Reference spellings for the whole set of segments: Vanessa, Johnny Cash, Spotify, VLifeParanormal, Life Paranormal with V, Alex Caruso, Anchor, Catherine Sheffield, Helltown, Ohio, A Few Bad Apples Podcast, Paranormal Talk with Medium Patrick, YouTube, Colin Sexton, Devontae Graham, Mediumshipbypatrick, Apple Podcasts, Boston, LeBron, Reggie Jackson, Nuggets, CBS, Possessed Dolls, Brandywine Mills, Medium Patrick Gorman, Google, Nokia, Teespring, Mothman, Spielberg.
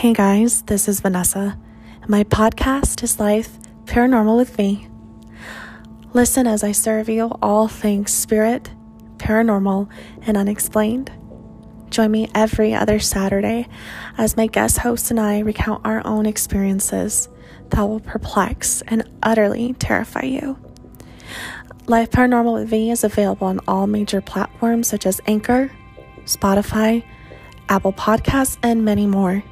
Hey guys, this is Vanessa. My podcast is Life Paranormal with V. Listen as I serve you all things spirit, paranormal, and unexplained. Join me every other Saturday as my guest host and I recount our own experiences that will perplex and utterly terrify you. Life Paranormal with V is available on all major platforms such as Anchor, Spotify, Apple Podcasts, and many more.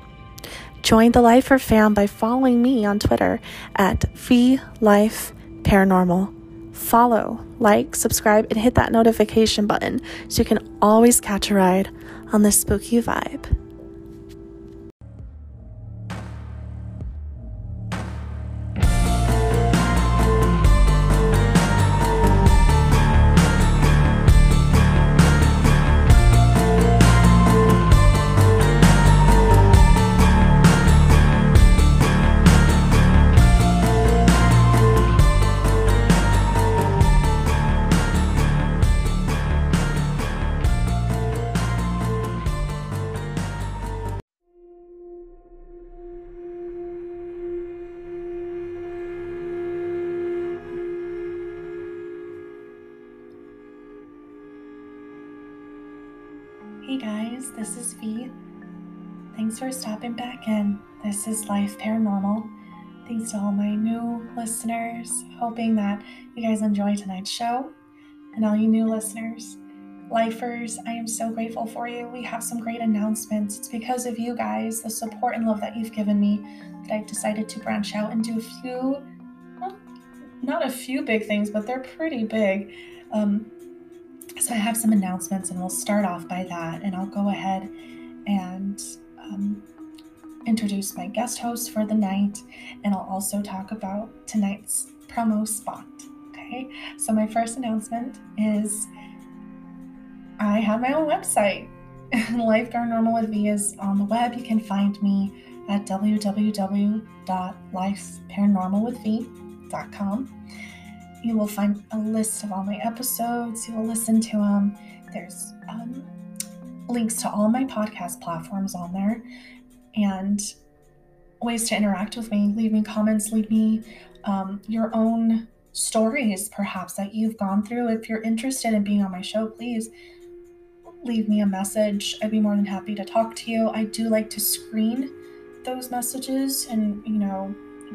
Join the Lifer fam by following me on Twitter at VLifeParanormal. Follow, like, subscribe, and hit that notification button so you can always catch a ride on this spooky vibe. This is V. Thanks for stopping back in. This is Life Paranormal. Thanks to all my new listeners. Hoping that you guys enjoy tonight's show. And all you new listeners, lifers, I am so grateful for you. We have some great announcements. It's because of you guys, the support and love that you've given me, that I've decided to branch out and do a few, well, not a few big things, but they're pretty big. So I have some announcements, and we'll start off by that, and I'll go ahead and introduce my guest host for the night, and I'll also talk about tonight's promo spot, okay? So my first announcement is I have my own website. Life Paranormal with V is on the web. You can find me at www.lifeparanormalwithv.com. You will find a list of all my episodes. You will listen to them. There's links to all my podcast platforms on there and ways to interact with me. Leave me comments, leave me your own stories, perhaps, that you've gone through. If you're interested in being on my show, please leave me a message. I'd be more than happy to talk to you. I do like to screen those messages and, you know,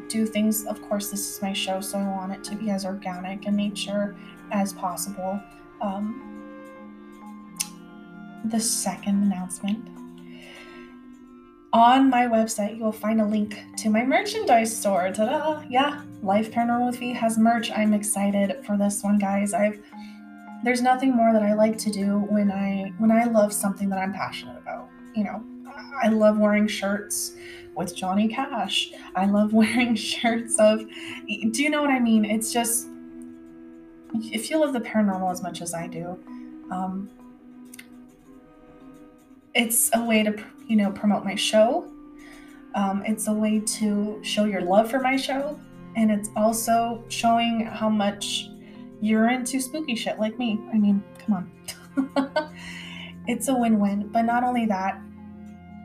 do things. Of course, this is my show, so I want it to be as organic in nature as possible. The second announcement. On my website, you will find a link to my merchandise store. Ta-da! Yeah, Life Paranormal with V has merch. I'm excited for this one, guys. There's nothing more that I like to do when I love something that I'm passionate about. You know, I love wearing shirts with Johnny Cash. I love wearing shirts of, do you know what I mean? It's just, if you love the paranormal as much as I do, it's a way to, you know, promote my show. It's a way to show your love for my show. And it's also showing how much you're into spooky shit like me. I mean, come on. It's a win-win. But not only that,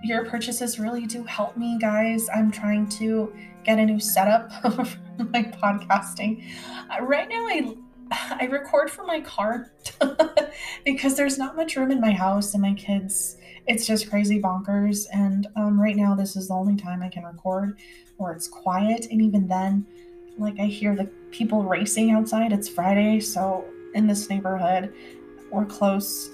your purchases really do help me, guys. I'm trying to get a new setup for my podcasting. Right now, I record from my car because there's not much room in my house and my kids. It's just crazy bonkers. And right now, this is the only time I can record where it's quiet. And even then, like, I hear the people racing outside. It's Friday, so in this neighborhood, we're close.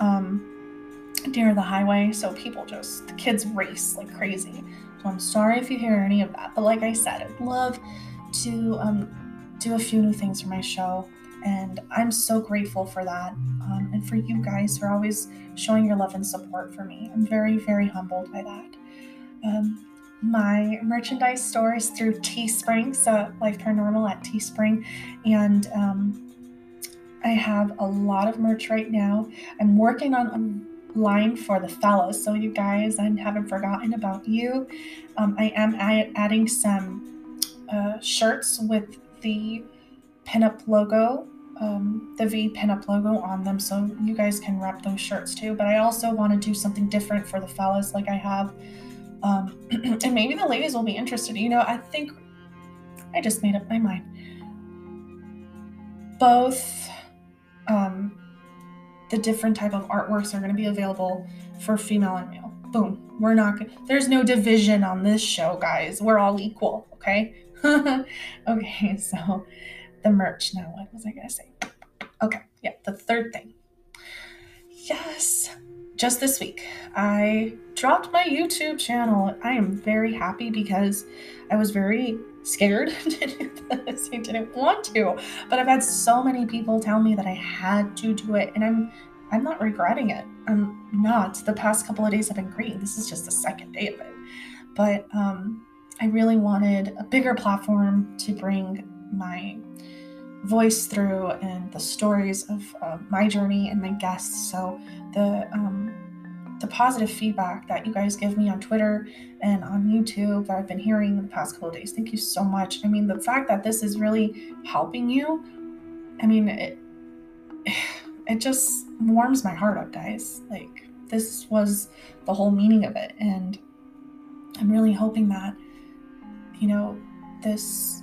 Near the highway, so the kids race like crazy. So I'm sorry if you hear any of that, but like I said, I'd love to do a few new things for my show, and I'm so grateful for that, and for you guys for always showing your love and support for me. I'm very, very humbled by that. My merchandise store is through Teespring, so Life Paranormal at Teespring, and I have a lot of merch right now. I'm working on line for the fellas, so you guys, I haven't forgotten about you. I am adding some shirts with the pinup logo, the V pinup logo on them, so you guys can rep those shirts too. But I also want to do something different for the fellas, like I have And maybe the ladies will be interested. You know, I think I just made up my mind. Both the different type of artworks are going to be available for female and male. Boom. We're not going to, there's no division on this show, guys. We're all equal. Okay. Okay. So the merch now, what was I going to say? Okay. Yeah. The third thing. Yes. Just this week, I dropped my YouTube channel. I am very happy because I was very scared to do this. I didn't want to, but I've had so many people tell me that I had to do it, and I'm not regretting it. I'm not. The past couple of days have been great. This is just the second day of it. But I really wanted a bigger platform to bring my voice through and the stories of my journey and my guests. So the positive feedback that you guys give me on Twitter and on YouTube that I've been hearing in the past couple of days, thank you so much. I mean, the fact that this is really helping you, I mean, it just warms my heart up, guys. Like, this was the whole meaning of it. And I'm really hoping that, you know, this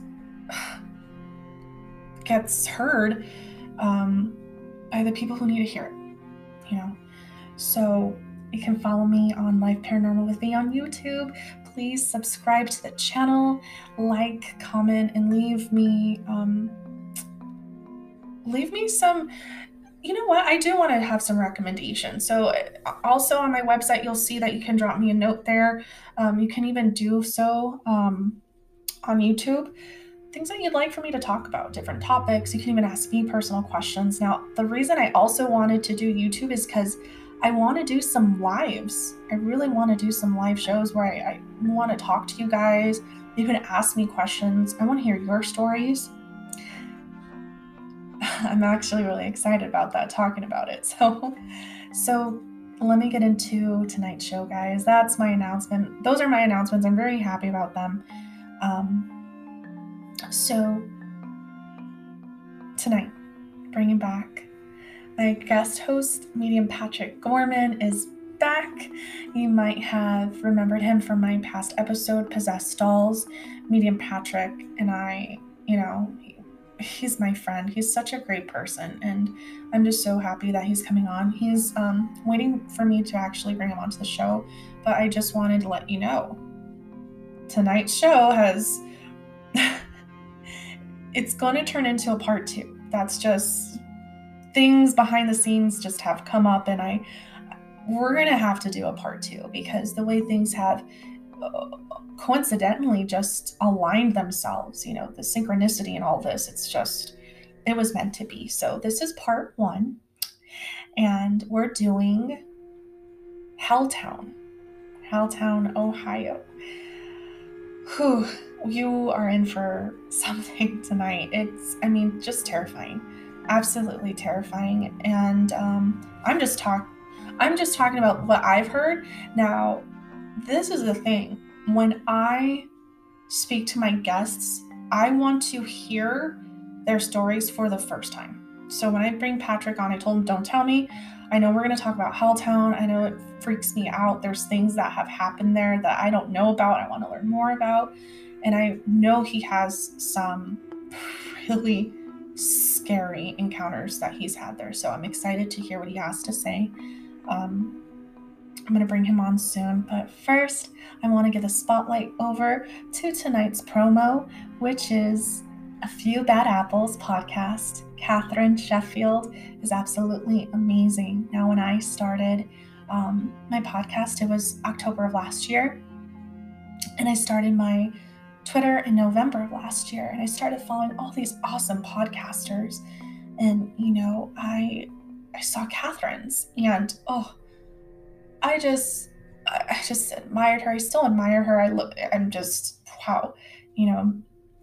gets heard by the people who need to hear it, you know. So you can follow me on Life Paranormal with V on YouTube. Please subscribe to the channel, like, comment, and leave me some, you know what, I do want to have some recommendations. So also on my website, you'll see that you can drop me a note there. You can even do so on YouTube. Things that you'd like for me to talk about, different topics. You can even ask me personal questions. Now, the reason I also wanted to do YouTube is because I want to do some lives. I really want to do some live shows where I want to talk to you guys. You can ask me questions. I want to hear your stories. I'm actually really excited about that, talking about it. So let me get into tonight's show, guys. That's my announcement. Those are my announcements. I'm very happy about them. So tonight, bringing back my guest host, Medium Patrick Gorman, is back. You might have remembered him from my past episode, Possessed Dolls. Medium Patrick and I, you know, he's my friend. He's such a great person, and I'm just so happy that he's coming on. He's waiting for me to actually bring him onto the show, but I just wanted to let you know tonight's show has... It's going to turn into a part two. That's just things behind the scenes just have come up, and we're going to have to do a part two because the way things have coincidentally just aligned themselves, you know, the synchronicity and all this, it was meant to be. So this is part one, and we're doing Helltown, Ohio. Whew. You are in for something tonight. It's, I mean, just terrifying, absolutely terrifying. And I'm just talking about what I've heard. Now, this is the thing. When I speak to my guests, I want to hear their stories for the first time. So when I bring Patrick on, I told him, don't tell me. I know we're going to talk about Helltown. I know it freaks me out. There's things that have happened there that I don't know about. I want to learn more about. And I know he has some really scary encounters that he's had there. So I'm excited to hear what he has to say. I'm going to bring him on soon. But first, I want to give the spotlight over to tonight's promo, which is A Few Bad Apples podcast. Catherine Sheffield is absolutely amazing. Now, when I started my podcast, it was October of last year. And I started my Twitter in November of last year, and I started following all these awesome podcasters, and you know, I saw Catherine's, and I just admired her. I still admire her. I'm just, wow, you know,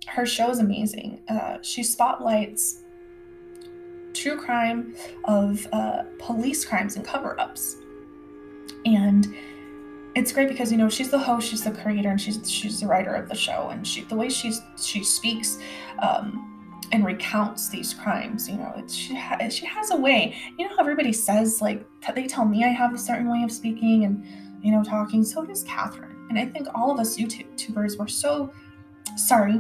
her show is amazing. She spotlights true crime of police crimes and cover-ups, and it's great because, you know, she's the host, she's the creator, and she's the writer of the show. And the way she speaks and recounts these crimes, you know, she has a way. You know how everybody says, like, they tell me I have a certain way of speaking and, you know, talking. So does Catherine. And I think all of us YouTubers were so sorry.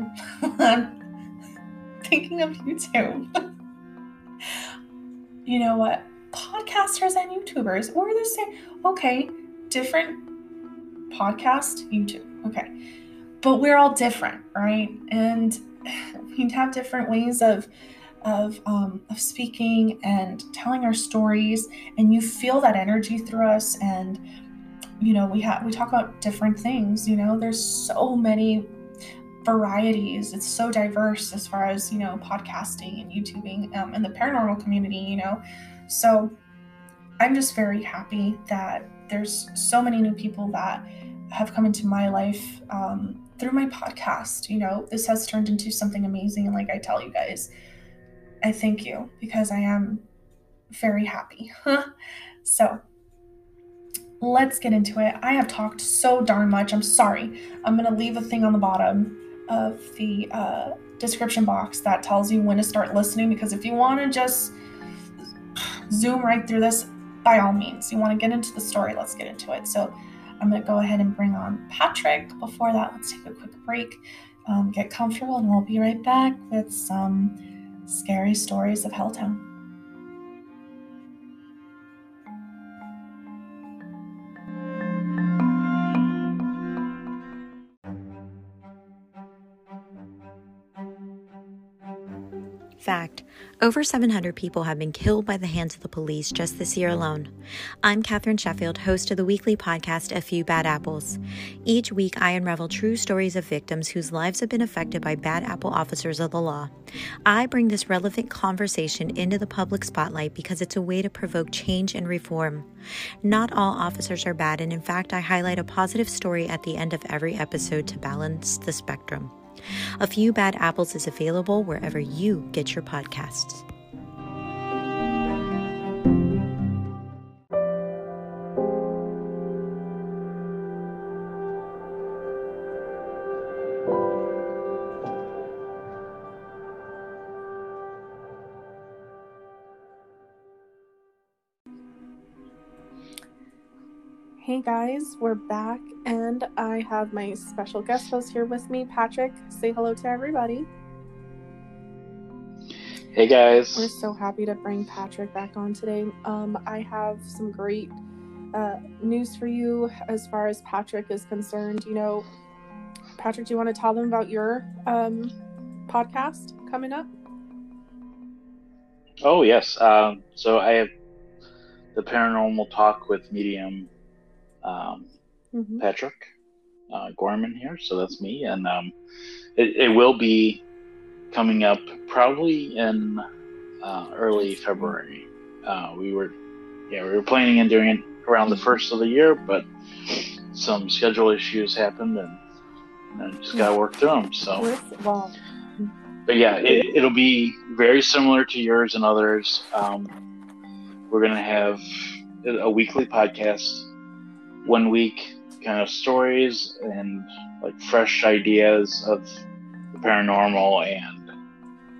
Thinking of YouTube. You know what? Podcasters and YouTubers were the same. Okay, different podcast, YouTube. Okay. But we're all different, right? And we have different ways of speaking and telling our stories, and you feel that energy through us. And you know, we talk about different things. You know, there's so many varieties. It's so diverse as far as, you know, podcasting and YouTubing and the paranormal community, you know. So I'm just very happy that there's so many new people that have come into my life through my podcast. You know, this has turned into something amazing, and like I tell you guys, I thank you, because I am very happy. So let's get into it. I have talked so darn much. I'm sorry. I'm going to leave a thing on the bottom of the description box that tells you when to start listening, because if you want to just zoom right through this, by all means. You want to get into the story, let's get into it. So I'm going to go ahead and bring on Patrick. Before that, let's take a quick break, get comfortable, and we'll be right back with some scary stories of Helltown. Fact. Over 700 people have been killed by the hands of the police just this year alone. I'm Catherine Sheffield, host of the weekly podcast, A Few Bad Apples. Each week, I unravel true stories of victims whose lives have been affected by bad apple officers of the law. I bring this relevant conversation into the public spotlight because it's a way to provoke change and reform. Not all officers are bad, and in fact, I highlight a positive story at the end of every episode to balance the spectrum. A Few Bad Apples is available wherever you get your podcasts. Hey guys, we're back, and I have my special guest host here with me, Patrick. Say hello to everybody. Hey guys. We're so happy to bring Patrick back on today. I have some great news for you as far as Patrick is concerned. You know, Patrick, do you want to tell them about your podcast coming up? Oh, yes. So I have the Paranormal Talk with Medium Patrick Gorman here, so that's me, and it will be coming up probably in early February. We were planning on doing it around the first of the year, but some schedule issues happened, and I just gotta work through them. So, but yeah, it'll be very similar to yours and others. We're gonna have a weekly podcast. 1 week, kind of stories and like fresh ideas of the paranormal and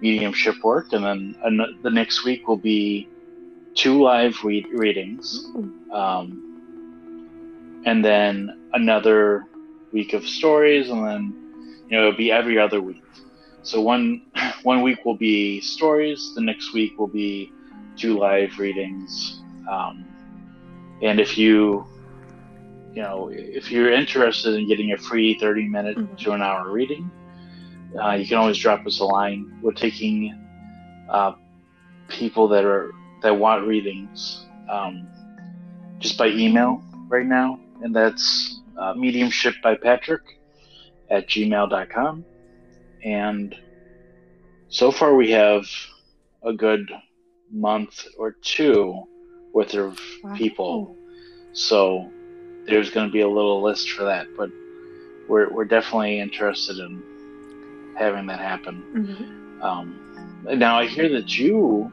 mediumship work, and then the next week will be 2 live readings, and then another week of stories, and then, you know, it'll be every other week. So one week will be stories, the next week will be 2 live readings, and if you're interested in getting a free 30-minute to an hour reading, you can always drop us a line. We're taking people that want readings just by email right now, and that's mediumshipbypatrick@gmail.com. And so far we have a good month or two worth of people. So there's going to be a little list for that, but we're definitely interested in having that happen. Now I hear that you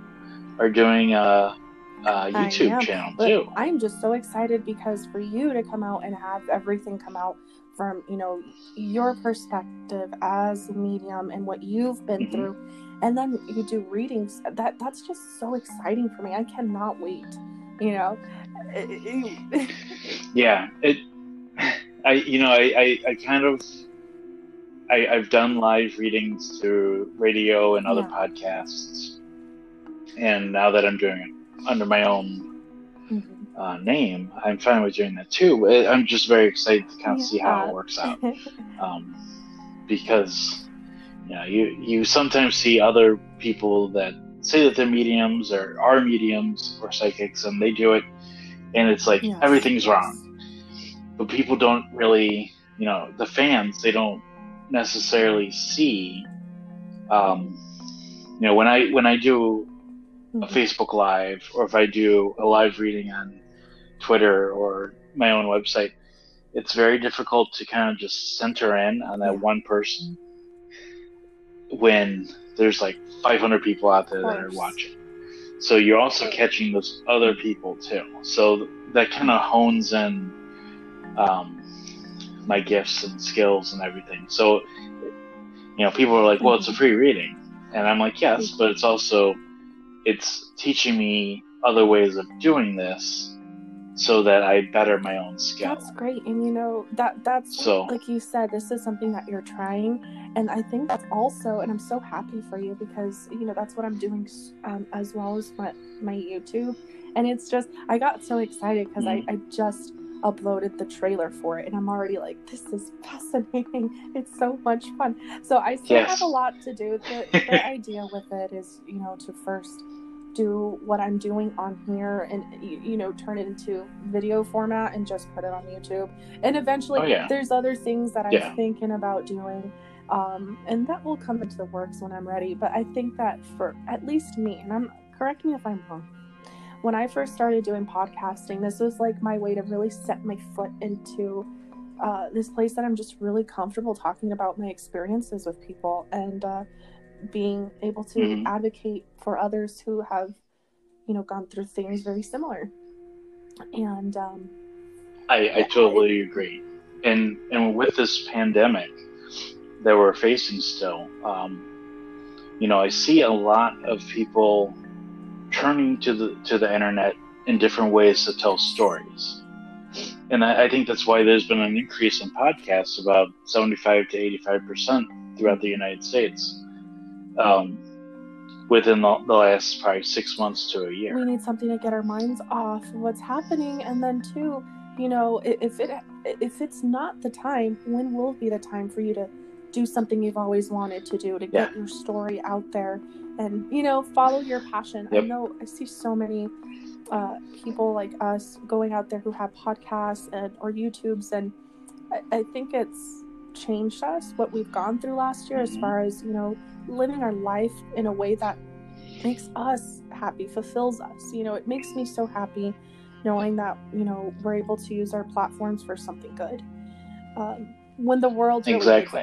are doing a YouTube channel too. I'm just so excited because for you to come out and have everything come out from, you know, your perspective as a medium and what you've been through, and then you do readings. That's just so exciting for me. I cannot wait. You know. Yeah, I've done live readings to radio and other podcasts, and now that I'm doing it under my own name, I'm fine with doing that too. I'm just very excited to kind of see how it works out, because you sometimes see other people that say that they're mediums or are mediums or psychics, and they do it, and it's like everything's wrong. But people don't really, the fans, they don't necessarily see. When I do a Facebook Live, or if I do a live reading on Twitter or my own website, it's very difficult to kind of just center in on that one person when there's like 500 people out there that are watching. So you're also catching those other people too. So that kind of hones in my gifts and skills and everything. So, people are like, well, it's a free reading. And I'm like, yes, but it's also, it's teaching me other ways of doing this so that I better my own skill. That's great. And that's so, like you said, this is something that you're trying. And I think that's also, and I'm so happy for you, because, that's what I'm doing as well as my YouTube. And it's just, I got so excited because I just uploaded the trailer for it, and I'm already like, this is fascinating, it's so much fun. So I still have a lot to do. The idea with it is to first do what I'm doing on here and turn it into video format and just put it on YouTube, and eventually there's other things that I'm thinking about doing, and that will come into the works when I'm ready. But I think that for at least me, and I'm, correct me if I'm wrong, when I first started doing podcasting, this was like my way to really set my foot into this place that I'm just really comfortable talking about my experiences with people, and being able to advocate for others who have, gone through things very similar. And I totally agree. And with this pandemic that we're facing still, I see a lot of people turning to the internet in different ways to tell stories. And I think that's why there's been an increase in podcasts, about 75 to 85% throughout the United States within the last probably 6 months to a year. We need something to get our minds off what's happening. And then too, if it's not the time, when will be the time for you to do something you've always wanted to do, to get your story out there and, follow your passion. Yep. I know I see so many people like us going out there who have podcasts or YouTubes, and I think it's changed us, what we've gone through last year, as far as, living our life in a way that makes us happy, fulfills us. It makes me so happy knowing that, we're able to use our platforms for something good. When the world really needs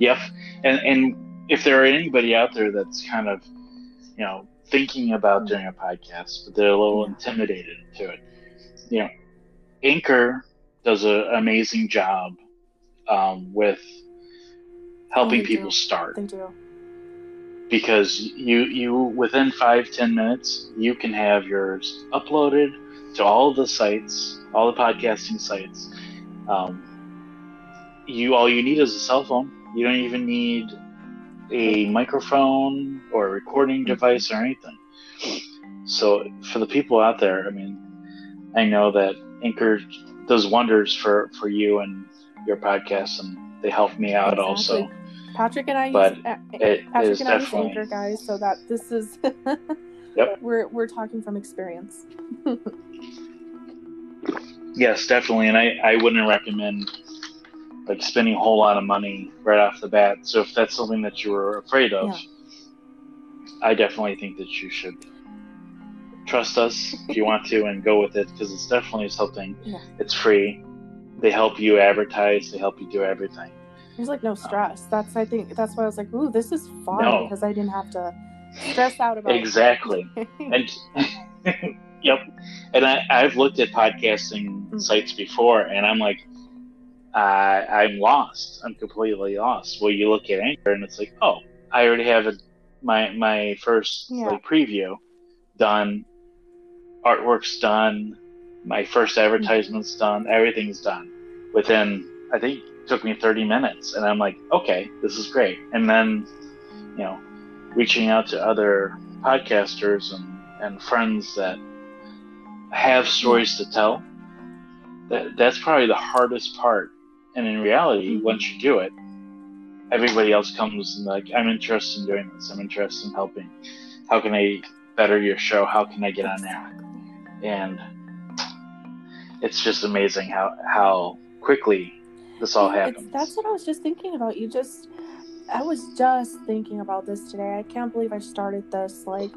it. and if there are anybody out there that's kind of thinking about doing a podcast, but they're a little intimidated to it, Anchor does an amazing job with helping people start. They do, because you within 5-10 minutes you can have yours uploaded to all the sites, all the podcasting sites. All you need is a cell phone. You don't even need a microphone or a recording device or anything. So for the people out there, I know that Anchor does wonders for you and your podcast, and they help me out also. Patrick and I use Anchor, guys, so that this is we're talking from experience. Yes, definitely. And I wouldn't recommend like spending a whole lot of money right off the bat. So if that's something that you were afraid of, I definitely think that you should trust us if you want to and go with it, because it's definitely something. It's free. They help you advertise. They help you do everything. There's like no stress. I think that's why I was like, ooh, this is fun, because I didn't have to stress out about it. And and I've looked at podcasting sites before, and I'm like, I'm lost. I'm completely lost. Well, you look at Anchor, and it's like, oh, I already have my first preview done, artwork's done, my first advertisement's done, everything's done within, I think it took me 30 minutes. And I'm like, okay, this is great. And then, you know, reaching out to other podcasters and friends that have stories to tell, that's probably the hardest part. And in reality, once you do it, everybody else comes and like, I'm interested in doing this. I'm interested in helping. How can I better your show? How can I get on there? And it's just amazing how quickly this all happens. That's what I was just thinking about. I was just thinking about this today. I can't believe I started this like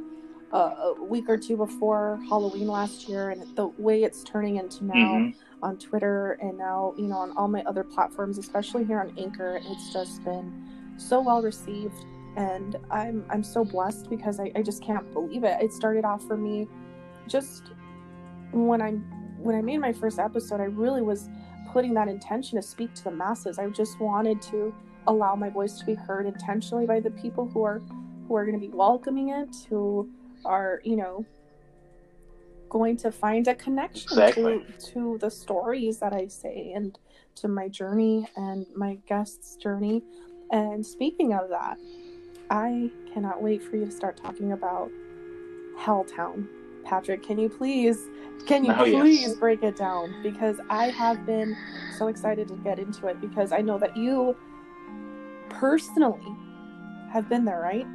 a week or two before Halloween last year, and the way it's turning into now on Twitter and now, you know, on all my other platforms, especially here on Anchor, it's just been so well received. And I'm so blessed because I just can't believe it. It started off for me just when I made my first episode, I really was putting that intention to speak to the masses. I just wanted to allow my voice to be heard intentionally by the people who are going to be welcoming it, who are, you know, going to find a connection to the stories that I say and to my journey and my guest's journey. And speaking of that, I cannot wait for you to start talking about Helltown. Patrick, can you please break it down? Because I have been so excited to get into it, because I know that you personally have been there, right?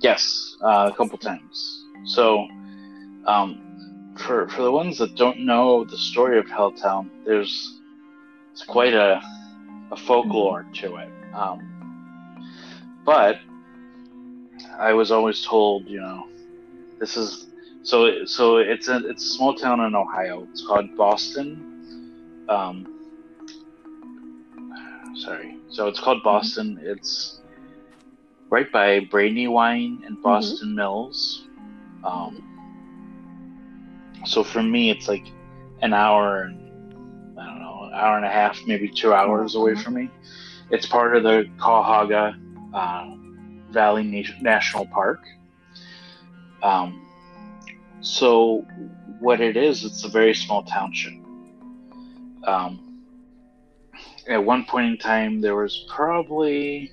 Yes, a couple times. So, for the ones that don't know the story of Helltown, it's quite a folklore to it. But I was always told, you know, this is so it's a small town in Ohio. It's called Boston. So it's called Boston. It's right by Brandywine and Boston Mills. So for me, it's like an hour and a half, maybe 2 hours away from me. It's part of the Cuyahoga Valley National Park. So what it is, it's a very small township. At one point in time, there was probably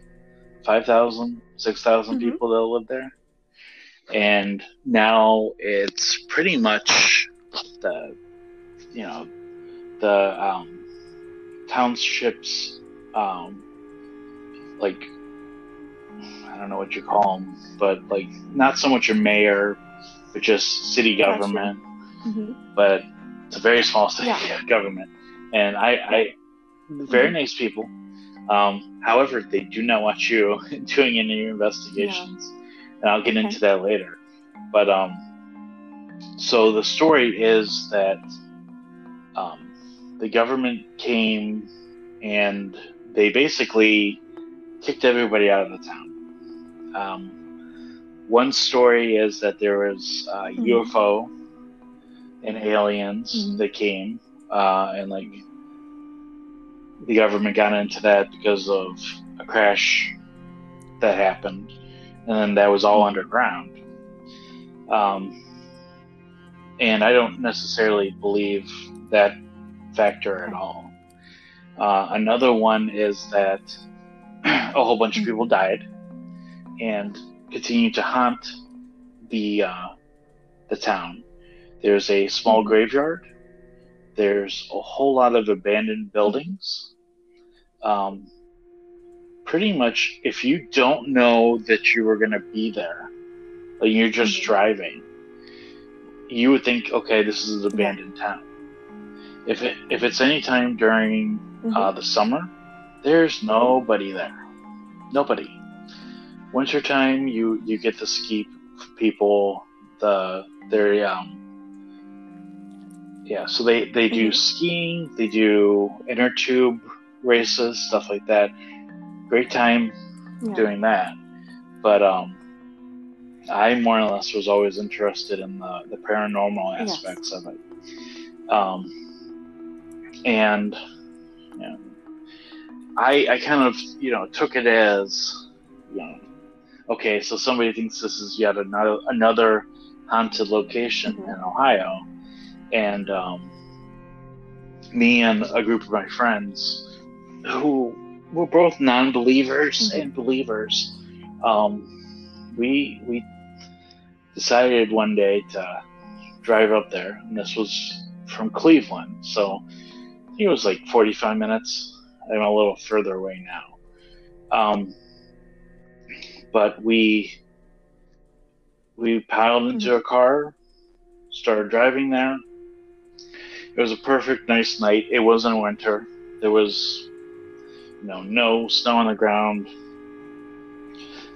5,000, 6,000 people that lived there. And now it's pretty much the township's, like, I don't know what you call them, but like not so much a mayor, but just city government. But it's a very small city government. And I very nice people. However, they do not want you doing any investigations. And I'll get into that later. But so the story is that the government came and they basically kicked everybody out of the town. One story is that there was UFO and aliens that came, and like the government got into that because of a crash that happened, and then that was all underground. And I don't necessarily believe that factor at all. Another one is that a whole bunch of people died and continue to haunt the town. There's a small graveyard. There's a whole lot of abandoned buildings. Pretty much, if you don't know that you were going to be there, like you're just driving, you would think, okay, this is an abandoned town. If it's any time during the summer, there's nobody there. Nobody. Wintertime, you get the ski people, so they do skiing, they do inner tube races, stuff like that. Great time doing that. But I more or less was always interested in the paranormal aspects of it. And you know, I kind of, you know, took it as, you know, okay, so somebody thinks this is yet another haunted location in Ohio, And me and a group of my friends who were both non-believers and believers, we decided one day to drive up there, and this was from Cleveland, so I think it was like 45 minutes. I'm a little further away now. But we piled into a car, started driving there. It was a perfect, nice night. It wasn't winter. There was, you know, no snow on the ground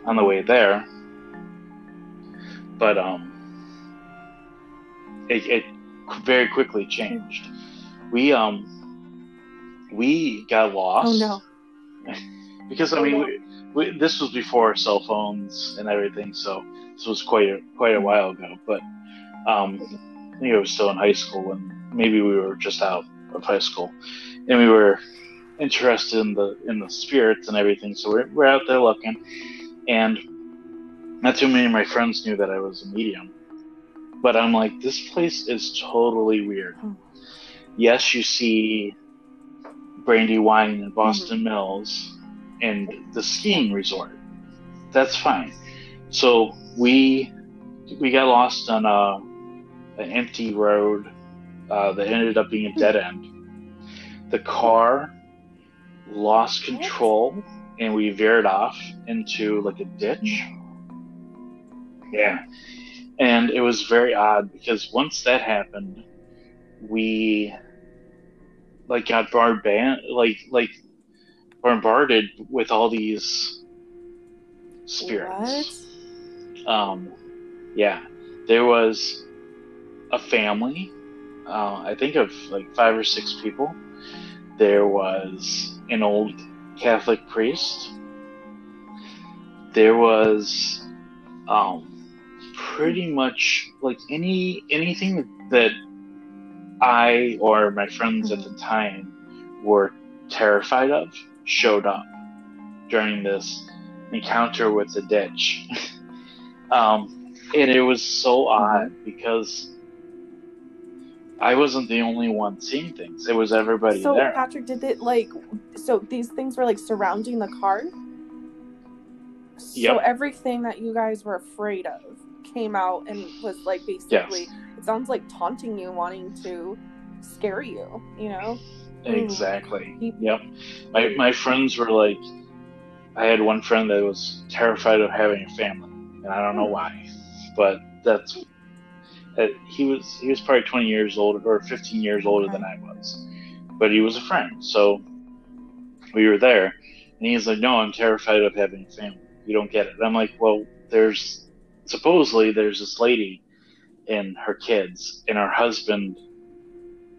on the way there. But it very quickly changed. We got lost. Oh no! Because we this was before cell phones and everything, so this was quite a while ago. But I think I was still in high school, and maybe we were just out of high school, and we were interested in the spirits and everything. So we're out there looking, and not too many of my friends knew that I was a medium. But I'm like, this place is totally weird. Oh. Yes, you see Brandywine and Boston Mills and the skiing resort. That's fine. So we got lost on an empty road that ended up being a dead end. The car lost control, and we veered off into like a ditch. Yeah. And it was very odd because once that happened, we like got bombarded with all these spirits. What? Yeah, there was a family. I think of like 5 or 6 people. There was an old Catholic priest. There was pretty much like anything that I or my friends at the time were terrified of showed up during this encounter with the ditch. And it was so odd because I wasn't the only one seeing things. It was everybody there. So Patrick, did it so these things were like surrounding the car? Yep. So everything that you guys were afraid of came out and was like basically, yes, it sounds like taunting you, wanting to scare you, you know? Exactly. Yep. My friends were like, I had one friend that was terrified of having a family, and I don't know why, but he was probably 20 years older or 15 years older than I was, but he was a friend. So we were there, and he's like, no, I'm terrified of having a family. You don't get it. I'm like, well, supposedly there's this lady and her kids, and her husband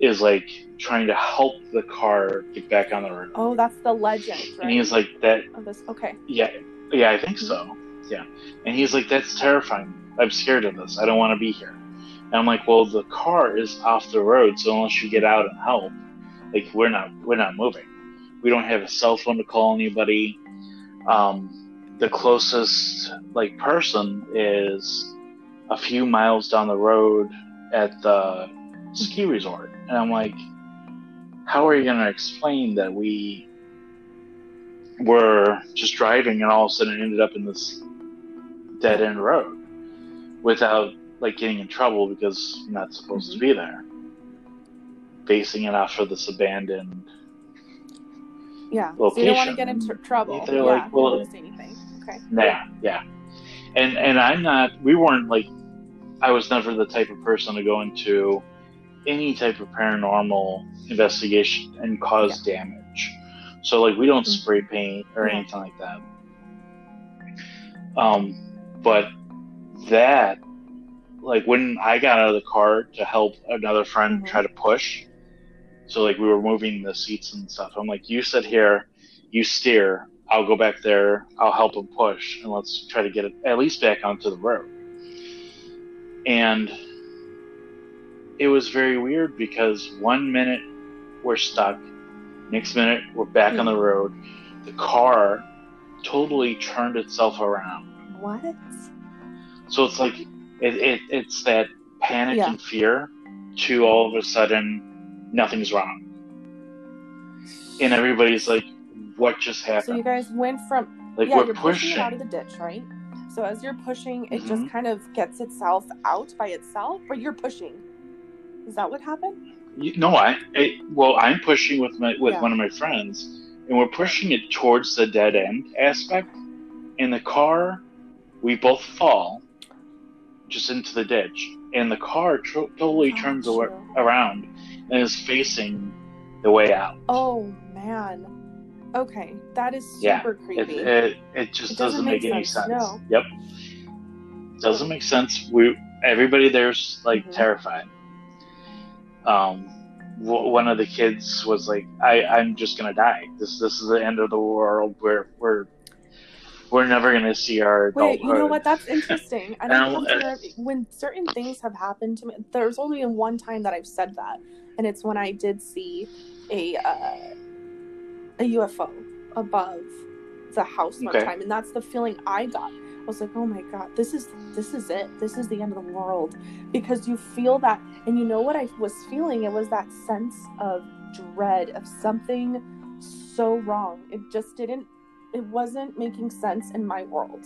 is like trying to help the car get back on the road. Oh, that's the legend, right? And he's like, that. Oh, this, okay. Yeah, I think so. Yeah, and he's like, that's terrifying. I'm scared of this. I don't want to be here. And I'm like, well, the car is off the road, so unless you get out and help, like we're not moving. We don't have a cell phone to call anybody. The closest like person is a few miles down the road at the ski resort. And I'm like, how are you going to explain that we were just driving and all of a sudden ended up in this dead end road without like getting in trouble, because you're not supposed to be there, basing it off of this abandoned location. So you don't want to get into trouble. They're like, well, you don't see anything. Okay. Yeah. And I was never the type of person to go into any type of paranormal investigation and cause damage. So like we don't spray paint or anything like that. But that, like when I got out of the car to help another friend try to push, so like we were moving the seats and stuff, I'm like, you sit here, you steer, I'll go back there, I'll help him push, and let's try to get it at least back onto the road. And it was very weird because one minute we're stuck, next minute we're back on the road. The car totally turned itself around. What? So it's like, it's that panic and fear to all of a sudden, nothing's wrong. And everybody's like, what just happened? So you guys went from, like, we're pushing it out of the ditch, right? So as you're pushing, it just kind of gets itself out by itself, but you're pushing. Is that what happened? No, I'm pushing with one of my friends, and we're pushing it towards the dead end aspect. In the car, we both fall just into the ditch, and the car totally turns around and is facing the way out. Oh man, okay, that is super creepy. It just doesn't make any sense. No. Yep, doesn't make sense. Everybody there's like terrified. One of the kids was like, I'm just gonna die. This is the end of the world. We're never gonna see our adulthood. Wait, you know what? That's interesting. And when certain things have happened to me, there's only one time that I've said that, and it's when I did see a UFO above the house one time, and that's the feeling I got. I was like, oh my God, this is it. This is the end of the world. Because you feel that, and you know what I was feeling? It was that sense of dread of something so wrong. It wasn't making sense in my world.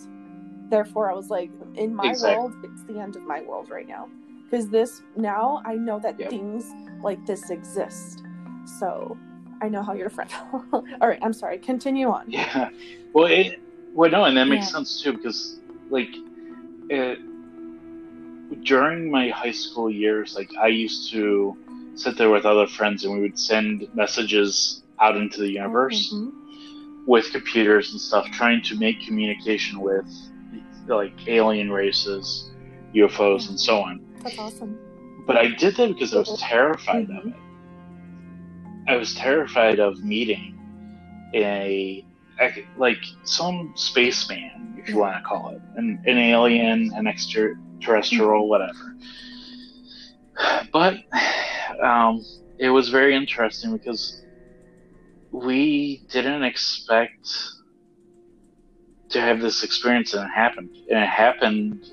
Therefore, I was like, in my world, it's the end of my world right now. Because now I know that things like this exist. So I know how you're a friend. All right, I'm sorry. Continue on. Yeah. Well, and that makes sense too, because like during my high school years, like I used to sit there with other friends and we would send messages out into the universe with computers and stuff, trying to make communication with like alien races, UFOs, and so on. That's awesome. But I did that because I was terrified of it. I was terrified of meeting like some spaceman, if you want to call it, an alien, an extraterrestrial, whatever. But it was very interesting because we didn't expect to have this experience, and it happened. And it happened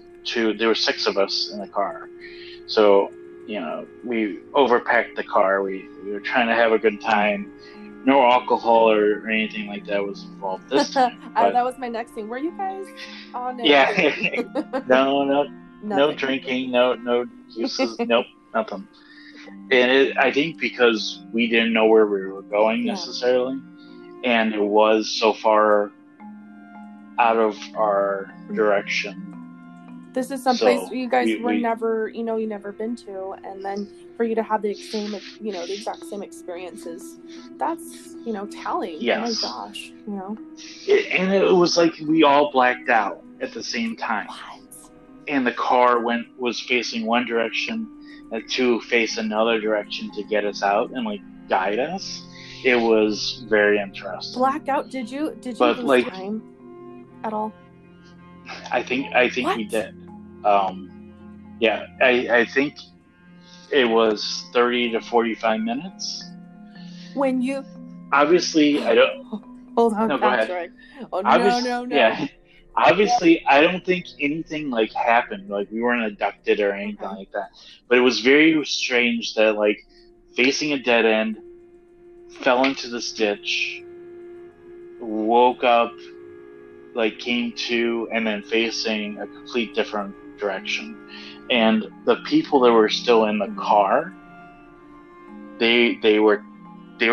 there were 6 of us in the car. So, you know, we overpacked the car. We were trying to have a good time. No alcohol or anything like that was involved this time. That was my next thing. Were you guys on it? Yeah. No drinking, no juices, nope, nothing. And I think because we didn't know where we were going necessarily, and it was so far out of our direction. This is someplace you guys you never been to, and then for you to have the exact same experiences, that's, telling. Yes. Oh my gosh, And it was like we all blacked out at the same time. What? And the car was facing one direction, to face another direction to get us out and like guide us. It was very interesting. Blackout? Did you lose time at all? I think what? We did. I think it was 30 to 45 minutes. When you... Obviously, I don't... Hold on, no, go ahead. Right. Oh, no. Yeah. Obviously, I don't think anything, like, happened. Like, we weren't abducted or anything like that. But it was very strange that, like, facing a dead end, fell into this ditch, woke up, like came to, and then facing a complete different direction. And the people that were still in the car, they were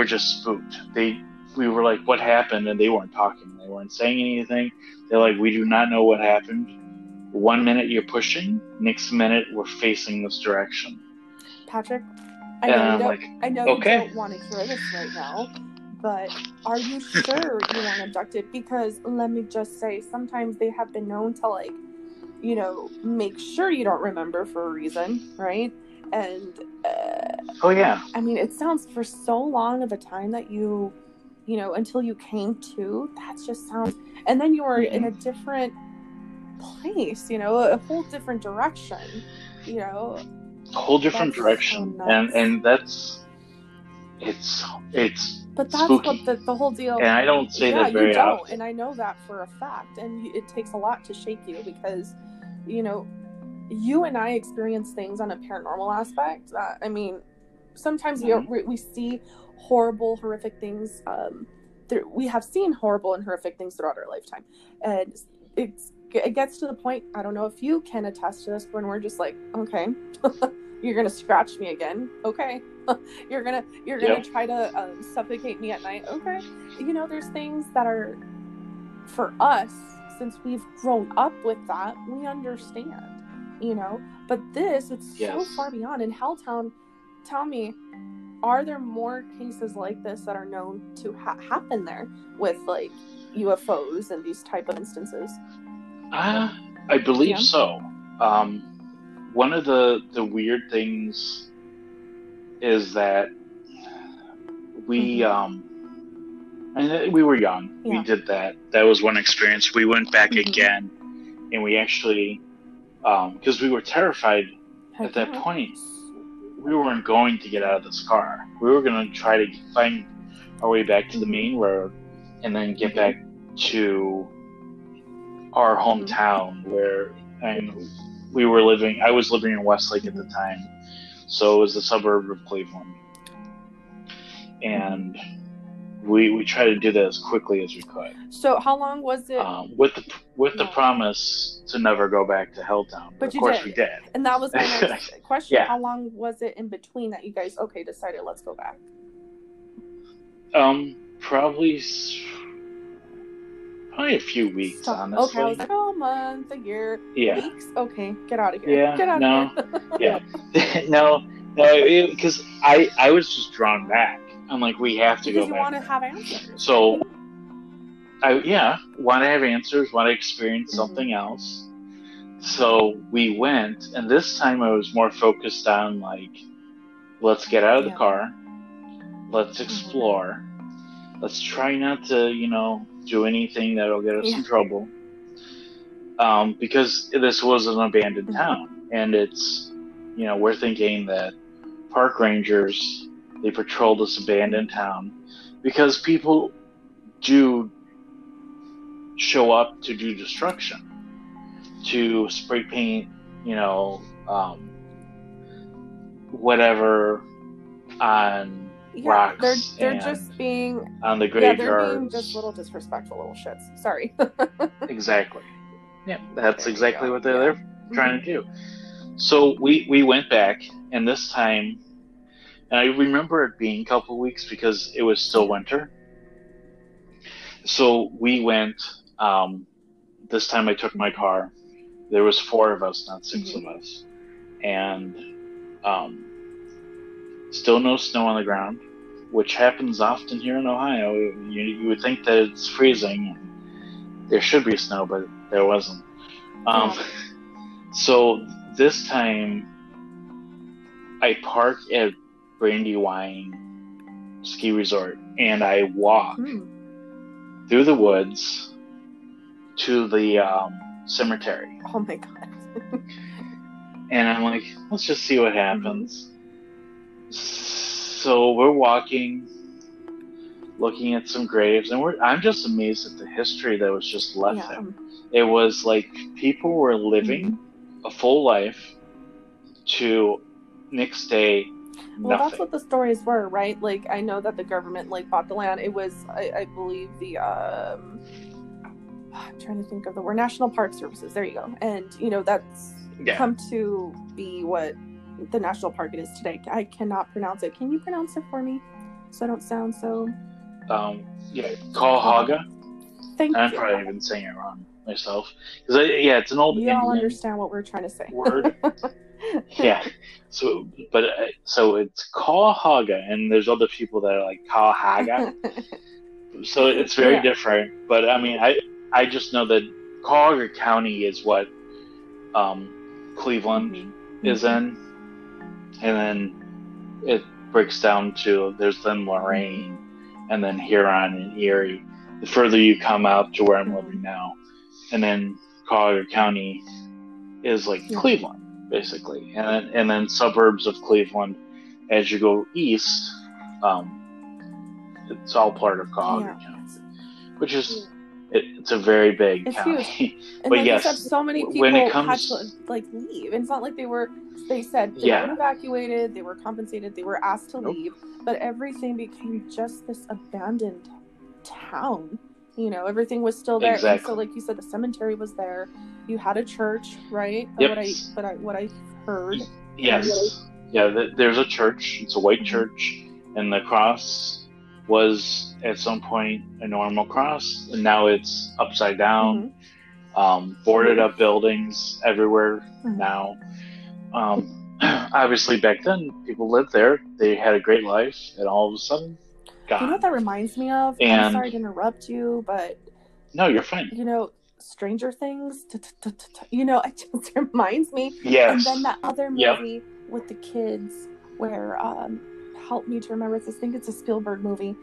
just spooked. We were like, what happened? And they weren't talking. They weren't saying anything. They're like, we do not know what happened. One minute you're pushing, next minute we're facing this direction. Patrick, I know you don't want to hear this right now. But are you sure you weren't abducted? Because let me just say, sometimes they have been known to, like, make sure you don't remember for a reason, right? And I mean, it sounds for so long of a time that you, until you came to, that just sounds. And then you were in a different place, a whole different direction, a whole different direction, so and that's it's. But that's spooky. What the whole deal. And I don't say that very often. And I know that for a fact. And it takes a lot to shake you because, you and I experience things on a paranormal aspect that, I mean, sometimes we see horrible, horrific things. We have seen horrible and horrific things throughout our lifetime. And it gets to the point, I don't know if you can attest to this, when we're just like, okay, you're going to scratch me again. Okay. You're going to try to suffocate me at night. Okay. You know, there's things that are, for us, since we've grown up with that, we understand, you know, but this, it's so far beyond. In Helltown, tell me, are there more cases like this that are known to happen there with, like, UFOs and these type of instances? I believe so. One of the weird things is that we, and we were young. Yeah. We did that. That was one experience. We went back again, and we actually, because we were terrified at that point. We weren't going to get out of this car. We were going to try to find our way back to the main road, and then get back to our hometown where we were living. I was living in Westlake at the time, so it was a suburb of Cleveland, and we tried to do that as quickly as we could. So how long was it? With the promise to never go back to Helltown. But of course we did. And that was my next question. Yeah. How long was it in between that you guys, decided let's go back? Probably a few weeks, honestly. Okay, I was like, a month, a year, weeks? Okay, get out of here. Yeah, get out of here. Yeah. No, because I was just drawn back. I'm like, we have to go back. Because you want to have answers. So, I want to have answers, want to experience something else. So we went, and this time I was more focused on, like, let's get out of the car, let's explore, let's try not to, do anything that'll get us in trouble. Because this was an abandoned town, and it's, we're thinking that park rangers, they patrol this abandoned town because people do show up to do destruction, to spray paint, whatever on rocks. They're just being on the graveyards. Yeah, they're being just little disrespectful little shits. Sorry. Exactly. Yeah, that's exactly what they're trying to do. So we went back, and this time. And I remember it being a couple weeks because it was still winter. So we went, this time I took my car. There was 4 of us, not 6 of us. And still no snow on the ground, which happens often here in Ohio. You would think that it's freezing. There should be snow, but there wasn't. So this time I parked at Brandywine ski resort, and I walk through the woods to the cemetery. Oh my god. And I'm like, let's just see what happens. So we're walking, looking at some graves, and I'm just amazed at the history that was just left there. It was like people were living a full life to next day. Well, that's what the stories were, right? Like, I know that the government, like, bought the land. It was, I believe, the, I'm trying to think of the word, National Park Services. There you go. And, that's come to be what the national park it is today. I cannot pronounce it. Can you pronounce it for me so I don't sound so... Cuyahoga. Thank you. I'm probably even saying it wrong myself. Because, it's an old... You all understand what we're trying to say. Word. So it's Cuyahoga, and there's other people that are like Cuyahoga, so it's very different. But I mean, I just know that Cuyahoga County is what Cleveland is in, and then it breaks down to there's then Lorain, and then Huron and Erie. The further you come out to where I'm living now, and then Cuyahoga County is like Cleveland. Basically, and then suburbs of Cleveland. As you go east, it's all part of Cuyahoga County, which is It's a very big county. And but yes, so many people had to leave. It's not like they were evacuated, they were compensated, they were asked to leave, but everything became just this abandoned town. Everything was still there. Exactly. And so, like you said, the cemetery was there. You had a church, right? Yep. What I heard. Yes. There's a church. It's a white church, and the cross was at some point a normal cross, and now it's upside down, boarded up buildings everywhere now. Obviously, back then, people lived there. They had a great life, and all of a sudden, gone. You know what that reminds me of? And I'm sorry to interrupt you, but... No, you're fine. Stranger Things, it just reminds me. Yes. And then that other movie with the kids where... help me to remember this. I think it's a Spielberg movie.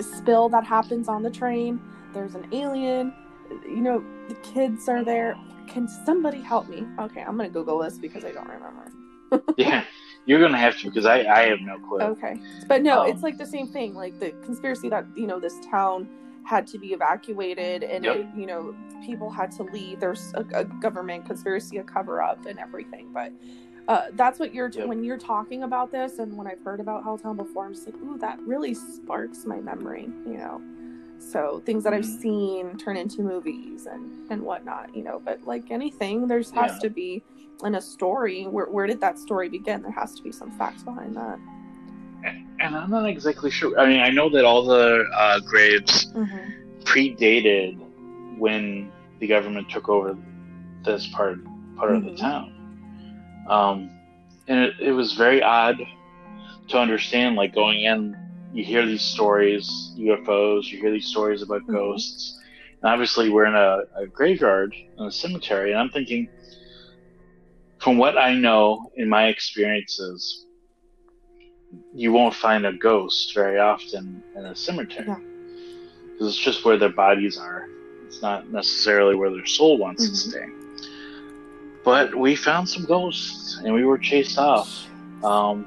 Spill that happens on the train. There's an alien. The kids are there. Can somebody help me? Okay, I'm gonna Google this because I don't remember. Yeah, you're gonna have to because I have no clue. Okay, but no, it's the same thing. The conspiracy that this town had to be evacuated and people had to leave. There's a government conspiracy, a cover up, and everything, but. That's what you're when you're talking about this, and when I've heard about Helltown before, I'm just like, ooh, that really sparks my memory, So things that I've seen turn into movies and whatnot, But like anything, there's has to be a story. Where did that story begin? There has to be some facts behind that. And I'm not exactly sure. I mean, I know that all the graves predated when the government took over this part of the town. And it was very odd to understand, going in, you hear these stories, UFOs, you hear these stories about ghosts, and obviously we're in a graveyard, in a cemetery, and I'm thinking, from what I know in my experiences, you won't find a ghost very often in a cemetery, because it's just where their bodies are, it's not necessarily where their soul wants to stay. But we found some ghosts, and we were chased off. And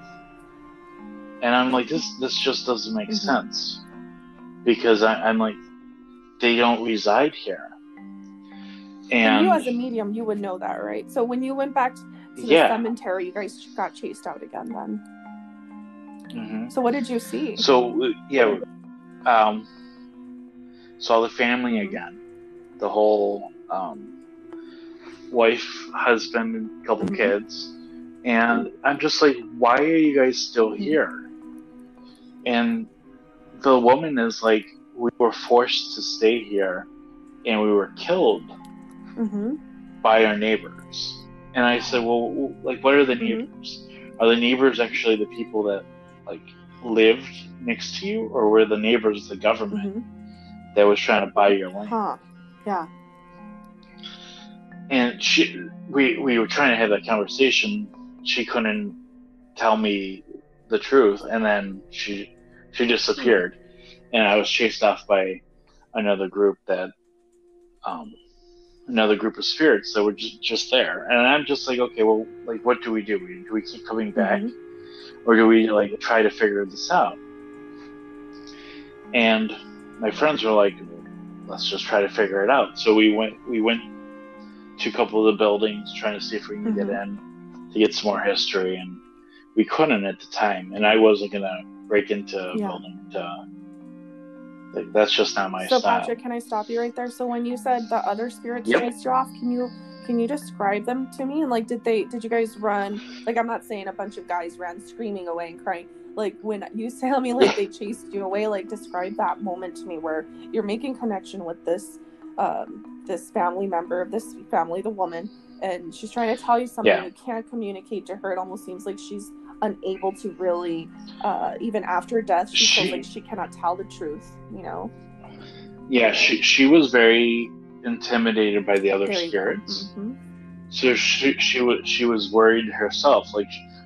I'm like, this just doesn't make sense. Because I'm like, they don't reside here. And you as a medium, you would know that, right? So when you went back to the cemetery, you guys got chased out again then. So what did you see? So, saw the family again. The whole... wife, husband, and couple kids, and I'm just like, why are you guys still here? And the woman is like, we were forced to stay here, and we were killed by our neighbors. And I said, well, what are the neighbors? Are the neighbors actually the people that lived next to you, or were the neighbors the government that was trying to buy your land? And we were trying to have that conversation. She couldn't tell me the truth, and then she disappeared, and I was chased off by another group of spirits that were just there. And I'm just like, okay, well, what do we do? Do we keep coming back, or do we try to figure this out? And my friends were like, let's just try to figure it out. So we went to a couple of the buildings, trying to see if we can get in to get some more history, and we couldn't at the time, and I wasn't gonna break into a building that's just not my style. Patrick, can I stop you right there? So when you said the other spirits chased you off, can you describe them to me? And did you guys run? I'm not saying a bunch of guys ran screaming away and crying. When you tell me they chased you away, describe that moment to me where you're making connection with this this family member of this family, the woman, and she's trying to tell you something. You can't communicate to her. It almost seems like she's unable to really, even after death, she feels like she cannot tell the truth, Yeah, she was very intimidated by the other spirits. So she was worried herself,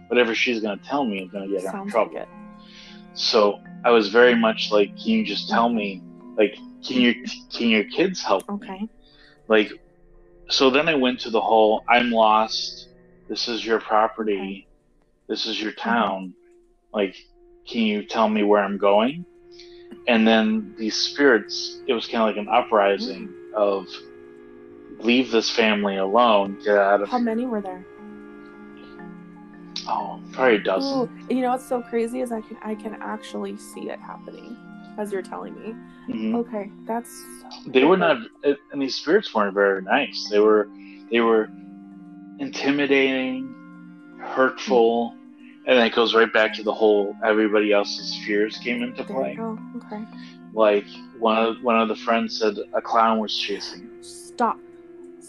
whatever she's going to tell me is going to get her in trouble. So I was very much can you just tell me, can your kids help me? So then I went to the whole, I'm lost, this is your property, this is your town, can you tell me where I'm going? And then these spirits, it was kind of like an uprising of leave this family alone, get out of... How many were there? Oh, probably a dozen. Ooh, you know what's so crazy is I can actually see it happening as you're telling me. Mm-hmm. Okay, that's so they were not, and these spirits weren't very nice. They were intimidating, hurtful, and then it goes right back to the whole everybody else's fears came into play. Oh, okay. Like one of the friends said a clown was chasing. Stop.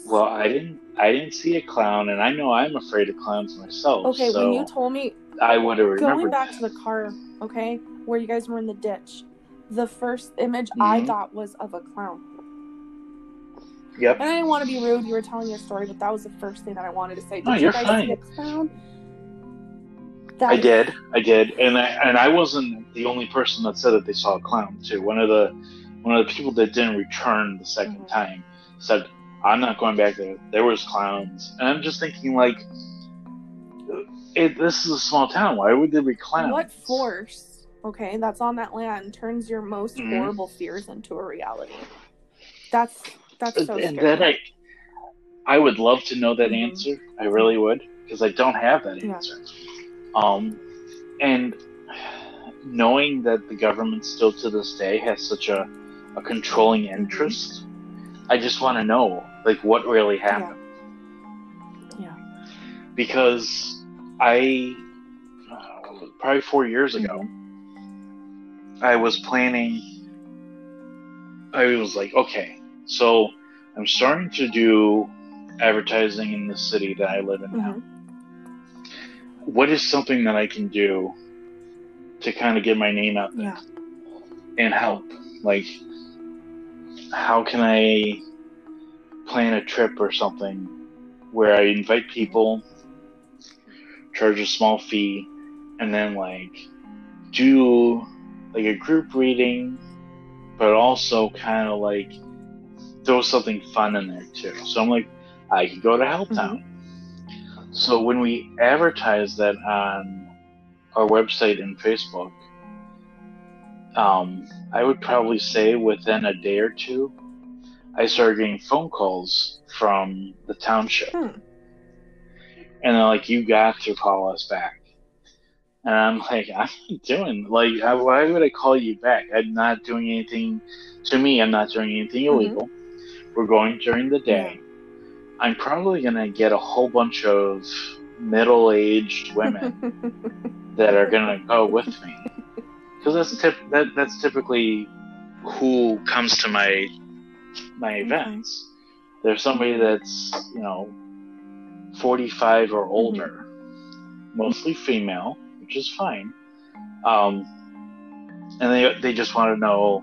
Well, I didn't see a clown, and I know I'm afraid of clowns myself. Okay, so when you told me, I would have remembered. Going back to the car, okay, where you guys were in the ditch, the first image I got was of a clown. Yep. And I didn't want to be rude. You were telling your story, but that was the first thing that I wanted to say. Did you guys see a clown? I did, and I wasn't the only person that said that they saw a clown too. One of the people that didn't return the second time said, "I'm not going back there. There was clowns." And I'm just thinking, like, this is a small town. Why would there be clowns? What force, okay, that's on that land turns your most horrible fears into a reality? That's so scary. And then I would love to know that answer. I really would, because I don't have that answer. And knowing that the government still to this day has such a controlling interest, I just want to know, like, what really happened. Yeah. Because I, probably 4 years ago, I was like, okay, so I'm starting to do advertising in the city that I live in now. What is something that I can do to kind of get my name out there and help? Like, how can I plan a trip or something where I invite people, charge a small fee, and then, like, do, like, a group reading, but also kind of, like, throw something fun in there, too. So I'm like, I can go to Helltown. Mm-hmm. So when we advertised that on our website and Facebook, I would probably say within a day or two, I started getting phone calls from the township. And they're like, "You got to call us back." And I'm like, "I'm not doing, like, why would I call you back? I'm not doing anything, to me, I'm not doing anything illegal. We're going during the day. I'm probably going to get a whole bunch of middle-aged women that are going to go with me." Because that's typically who comes to my events. There's somebody that's, 45 or older, mostly female, which is fine. And they just want to know,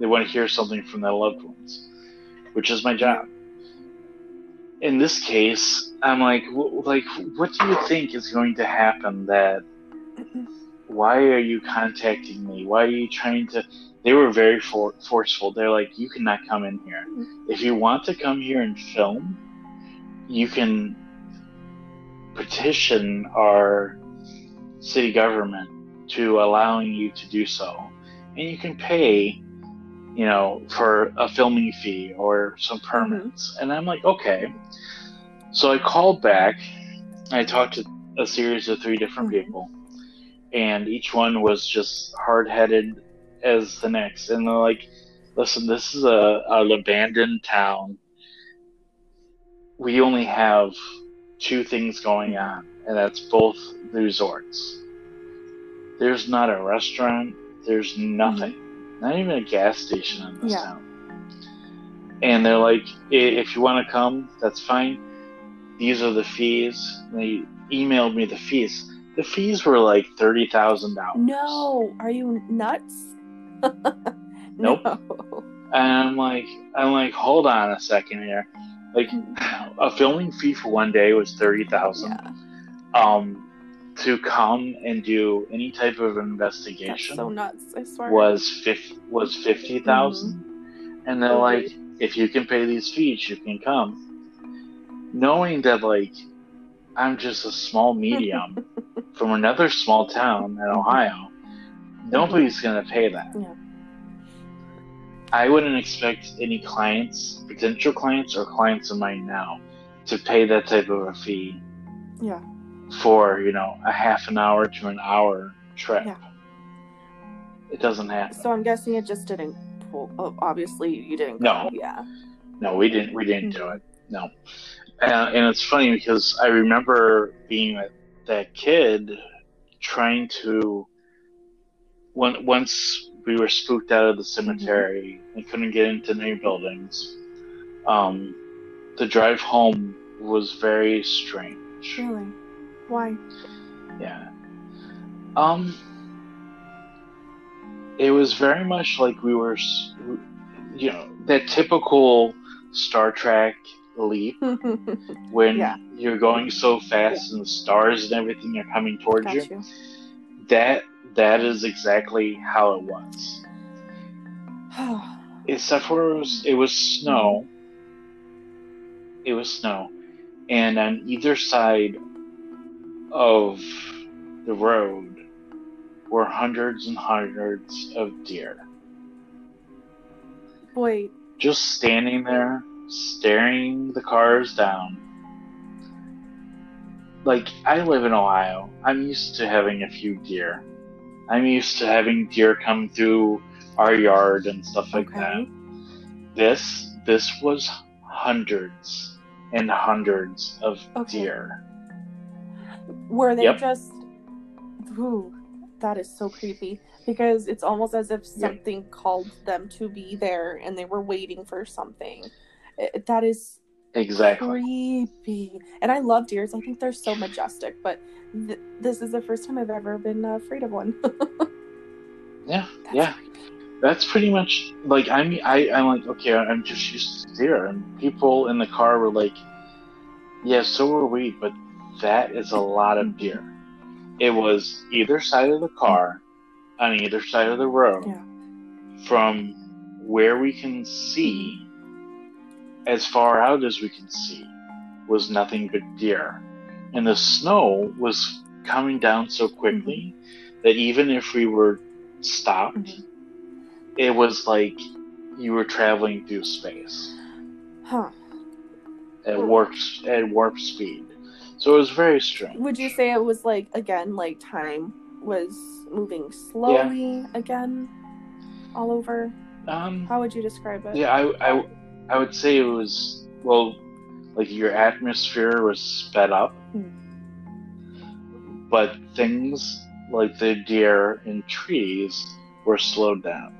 they want to hear something from their loved ones, which is my job. In this case, I'm like, what do you think is going to happen that... Why are you contacting me? Why are you trying to... They were very forceful. They're like, "You cannot come in here. If you want to come here and film, you can petition our city government to allowing you to do so. And you can pay, for a filming fee or some permits." And I'm like, okay. So I called back. I talked to a series of three different people. And each one was just hard-headed as the next. And they're like, "Listen, this is an abandoned town. We only have two things going on, and that's both the resorts. There's not a restaurant. There's nothing. Not even a gas station in this town." And they're like, "If you want to come, that's fine. These are the fees." And they emailed me the fees. The fees were like $30,000. No, are you nuts? Nope. No. And I'm like, hold on a second here. Like, a filming fee for one day was $30,000. To come and do any type of investigation, that's so nuts, I swear, was $50,000. And they're like, "If you can pay these fees, you can come." Knowing that, like, I'm just a small medium from another small town in Ohio Nobody's going to pay that. No. I wouldn't expect any clients, potential clients or clients of mine now, to pay that type of a fee. Yeah. For, you know, a half an hour to an hour trip. Yeah. It doesn't happen. So I'm guessing it just didn't pull. Oh, obviously, you didn't. No. Yeah. No, we didn't do it. No. And it's funny because I remember being that kid trying to, once we were spooked out of the cemetery and couldn't get into any buildings, the drive home was very strange. Really? Why? Yeah. It was very much like we were, you know, that typical Star Trek leap when you're going so fast and the stars and everything are coming towards you. That is exactly how it was. Except for it was snow. It was snow. And on either side of the road were hundreds and hundreds of deer. Wait. Just standing there, staring the cars down. Like, I live in Ohio. I'm used to having a few deer. I'm used to having deer come through our yard and stuff like that. This was hundreds and hundreds of deer. Were they just... Ooh, that is so creepy. Because it's almost as if something called them to be there and they were waiting for something. That is... Exactly. Creepy. And I love deers. I think they're so majestic, but this is the first time I've ever been afraid of one. That's creepy. That's pretty much like I'm like, okay, I'm just used to deer, and people in the car were like, yeah, so were we, but that is a lot of deer. It was either side of the car, on either side of the road, from where we can see. As far out as we could see was nothing but deer. And the snow was coming down so quickly that even if we were stopped, it was like you were traveling through space. At warp speed. So it was very strange. Would you say it was like, again, like time was moving slowly again all over? How would you describe it? Yeah, I would say it was, well, like your atmosphere was sped up, but things like the deer and trees were slowed down.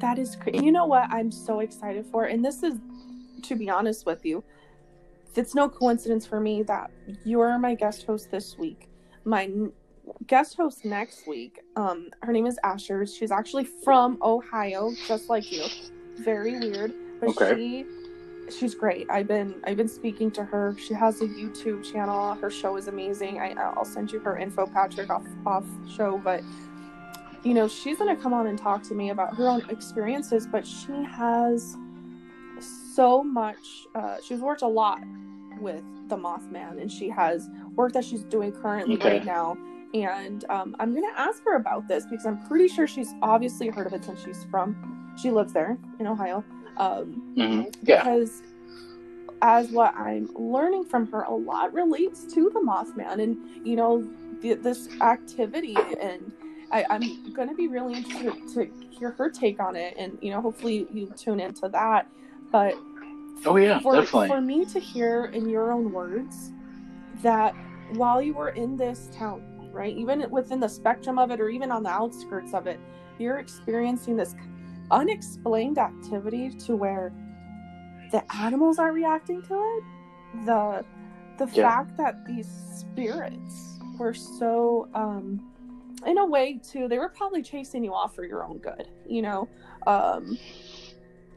That is crazy. You know what I'm so excited for? And this is, to be honest with you, it's no coincidence for me that you're my guest host this week. My guest host next week, her name is Asher. She's actually from Ohio, just like you. Very weird, but she's great. I've been speaking to her. She has a YouTube channel. Her show is amazing. I'll send you her info, Patrick, off show. But you know, she's gonna come on and talk to me about her own experiences. But she has so much. She's worked a lot with the Mothman, and she has work that she's doing currently right now. And I'm gonna ask her about this because I'm pretty sure she's obviously heard of it since she's from. She lives there in Ohio, because as what I'm learning from her, a lot relates to the Mothman and, you know, this activity. And I'm going to be really interested to hear her take on it. And, you know, hopefully you tune into that. But definitely. For me to hear in your own words that while you were in this town, right, even within the spectrum of it or even on the outskirts of it, you're experiencing this unexplained activity to where the animals are reacting to it, the fact that these spirits were so in a way too, they were probably chasing you off for your own good, you know.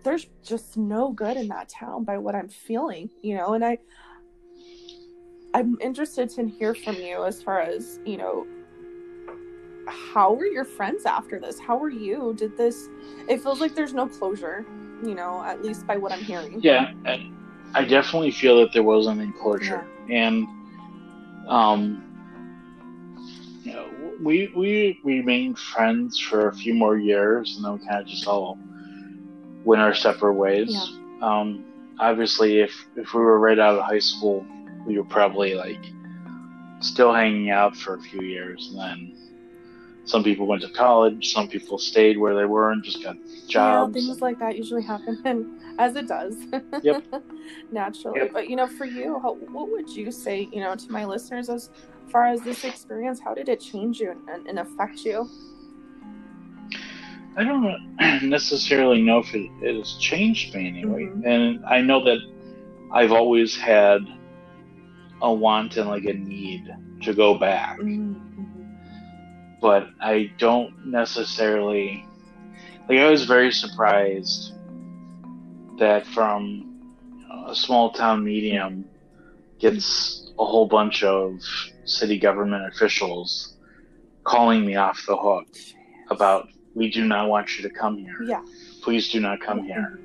There's just no good in that town by what I'm feeling, you know. And I'm interested to hear from you as far as, you know, how were your friends after this? How were you? Did this... It feels like there's no closure, you know, at least by what I'm hearing. Yeah, I definitely feel that there wasn't any closure. Yeah. And, you know, we remained friends for a few more years, and then we kind of just all went our separate ways. Yeah. Obviously, if we were right out of high school, we were probably like still hanging out for a few years, and then some people went to college, some people stayed where they were and just got jobs. Yeah, things like that usually happen, and as it does. Yep. Naturally. Yep. But, for you, what would you say, to my listeners as far as this experience, how did it change you and affect you? I don't necessarily know if it has changed me anyway. Mm-hmm. And I know that I've always had a want and like a need to go back. Mm-hmm. But I don't necessarily, I was very surprised that from a small town medium gets a whole bunch of city government officials calling me off the hook about, we do not want you to come here. Yeah. Please do not come here.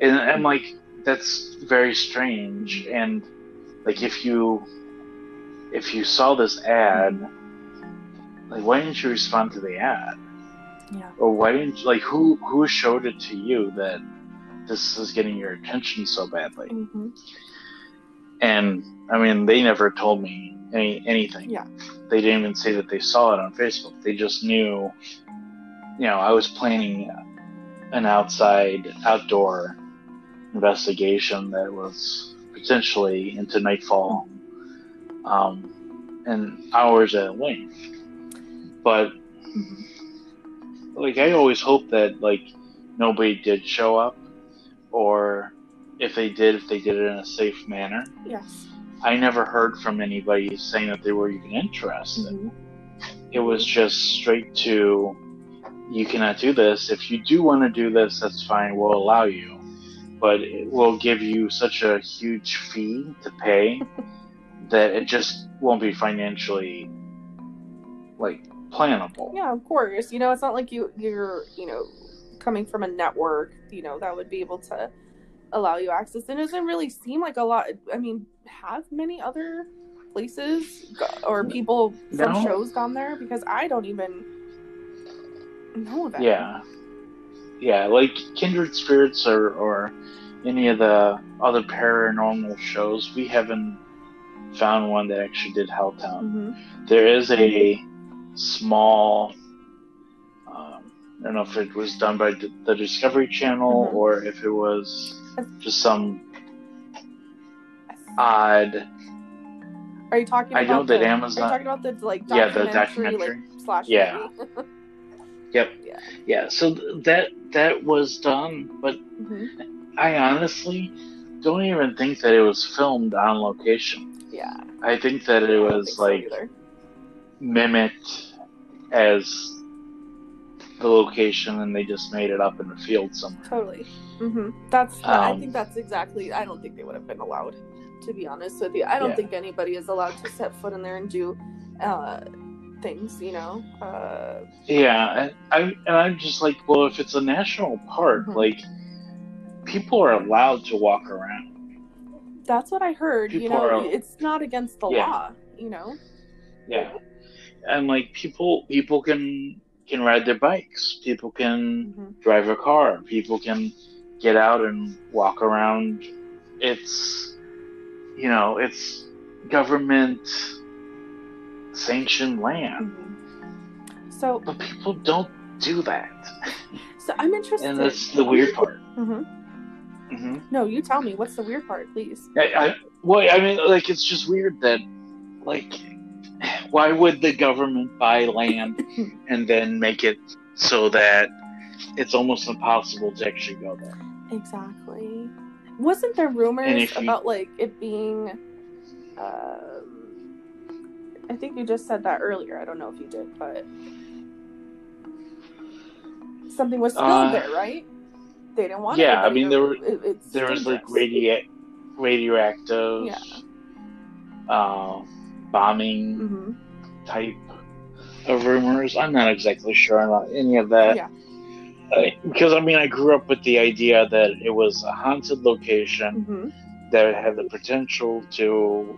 And I'm like, that's very strange. And like, if you saw this ad, like, why didn't you respond to the ad? Yeah. Or why didn't who showed it to you that this is getting your attention so badly? Mm-hmm. And I mean, they never told me anything. Yeah. They didn't even say that they saw it on Facebook. They just knew, I was planning an outdoor investigation that was potentially into nightfall, and hours at length. But, I always hope that, nobody did show up, or if they did it in a safe manner. Yes. I never heard from anybody saying that they were even interested. Mm-hmm. It was just straight to, you cannot do this. If you do want to do this, that's fine. We'll allow you. But it will give you such a huge fee to pay that it just won't be financially, plannable. Yeah, of course. It's not like you're coming from a network that would be able to allow you access. And it doesn't really seem like a lot. I mean, have many other places or people from shows gone there? Because I don't even know of that. Yeah, Kindred Spirits or any of the other paranormal shows, we haven't found one that actually did Helltown. Mm-hmm. There is a small, I don't know if it was done by the Discovery Channel, mm-hmm. or if it was just some odd. Are you talking about that Amazon? Are you talking about the the documentary / movie? Yep. Yeah. So that was done, but mm-hmm. I honestly don't even think that it was filmed on location. Yeah. I think that it was mimicked as the location, and they just made it up in the field somewhere. Totally. Mm-hmm. I think that's exactly. I don't think they would have been allowed, to be honest with you. I don't think anybody is allowed to set foot in there and do things. Yeah, I'm just like, well, if it's a national park, mm-hmm. People are allowed to walk around. That's what I heard. People it's not against the law. Yeah. And people can ride their bikes, people can mm-hmm. drive a car, people can get out and walk around. It's it's government sanctioned land. Mm-hmm. So, but people don't do that. So I'm interested. And that's the weird part. Mm-hmm. Mm-hmm. No, you tell me. What's the weird part, please? It's just weird that why would the government buy land and then make it so that it's almost impossible to actually go there? Exactly. Wasn't there rumors about it being? I think you just said that earlier. I don't know if you did, but something was spilled there, right? They didn't want. Yeah, I mean there was radioactive. Yeah. Bombing mm-hmm. type of rumors. I'm not exactly sure about any of that. Yeah. Because I grew up with the idea that it was a haunted location mm-hmm. that had the potential to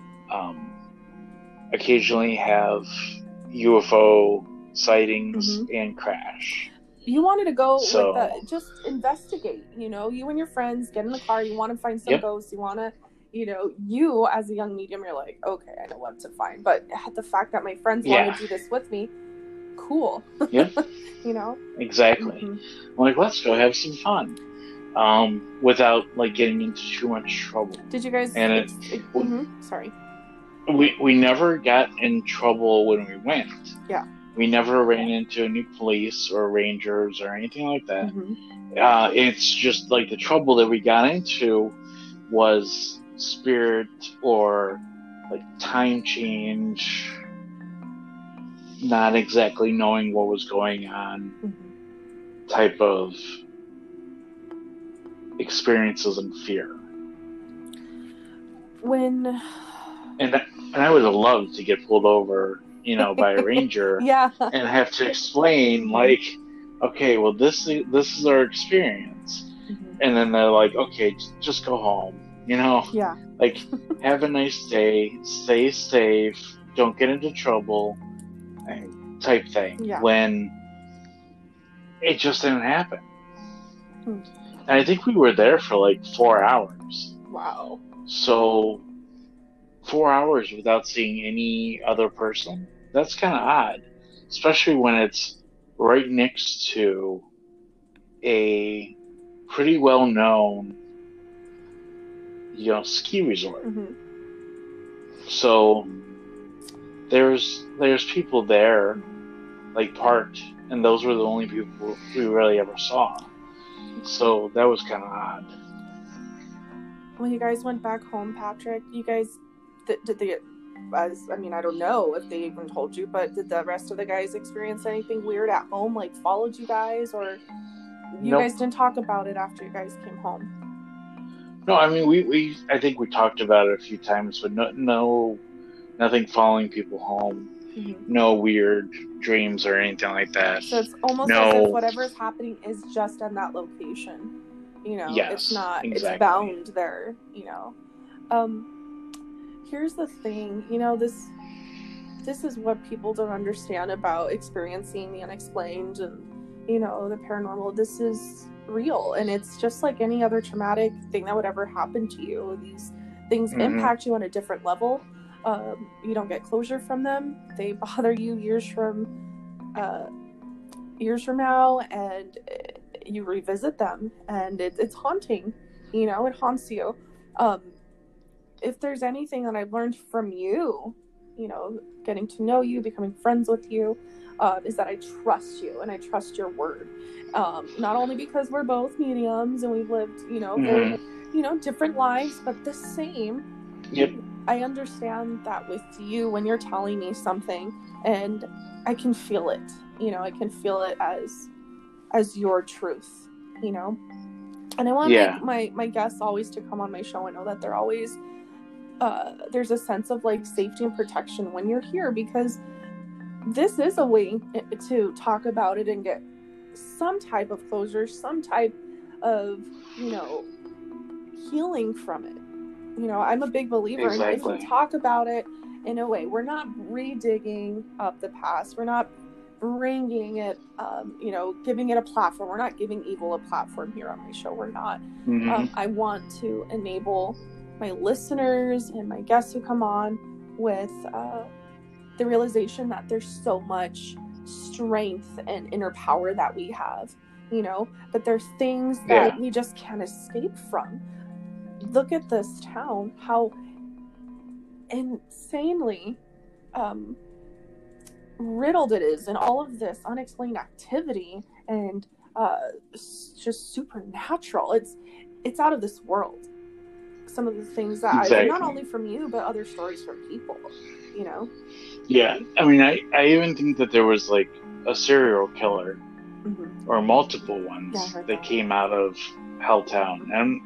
occasionally have UFO sightings and crash. You wanted to go with just investigate, you know, you and your friends get in the car, you want to find some ghosts, you want to, you know, you as a young medium, you're like, okay, I know what to find. But the fact that my friends want to do this with me, cool. Yeah. You know? Exactly. I'm like, let's go have some fun. Without like getting into too much trouble. Did you guys? And sorry. We never got in trouble when we went. Yeah. We never ran into any police or rangers or anything like that. Mm-hmm. It's just like the trouble that we got into was spirit or like time change, not exactly knowing what was going on type of experiences and fear. And I would have loved to get pulled over, you know, by a ranger and have to explain, like, okay, well, this is our experience. And then they're like, okay, just go home, you know? Yeah. Like, have a nice day, stay safe, don't get into trouble, type thing. Yeah. When it just didn't happen. And I think we were there for, like, 4 hours. Wow. So, 4 hours without seeing any other person? That's kind of odd. Especially when it's right next to a pretty well known, you know, ski resort. So there's people there, like, parked, and those were the only people we really ever saw. So that was kind of odd. When you guys went back home, Patrick, you guys did they? I mean, I don't know if they even told you, but did the rest of the guys experience anything weird at home? Like, followed you guys, or? You guys didn't talk about it after you guys came home. No, I mean, I think we talked about it a few times, but nothing following people home. No weird dreams or anything like that. So it's almost as if whatever's happening is just in that location. You know, it's not, exactly. It's bound there, you know. Here's the thing, you know, this is what people don't understand about experiencing the unexplained and, you know, the paranormal. This is real, and it's just like any other traumatic thing that would ever happen to you. These things impact you on a different level. You don't get closure from them. They bother you years from now, and you revisit them, and it's haunting. You know, it haunts you. If there's anything that I've learned from you, you know, getting to know you, becoming friends with you, is that I trust you and I trust your word. Not only because we're both mediums and we've lived, you know, very, you know, different lives, but the same. Yep. I understand that with you when you're telling me something, and I can feel it. You know, I can feel it as your truth. You know, and I want my guests always to come on my show and know that they're always there's a sense of like safety and protection when you're here, because this is a way to talk about it and get some type of closure, some type of, you know, healing from it. You know, I'm a big believer in if we talk about it in a way, we're not redigging up the past. We're not bringing it, you know, giving it a platform. We're not giving evil a platform here on my show. We're not. I want to enable my listeners and my guests who come on with, the realization that there's so much strength and inner power that we have, you know, but there's things that we just can't escape from. Look at this town, how insanely riddled it is, and all of this unexplained activity and just supernatural. It's out of this world. Some of the things that I not only from you, but other stories from people, you know? Yeah. I mean, I even think that there was like a serial killer or multiple ones that came out of Helltown. And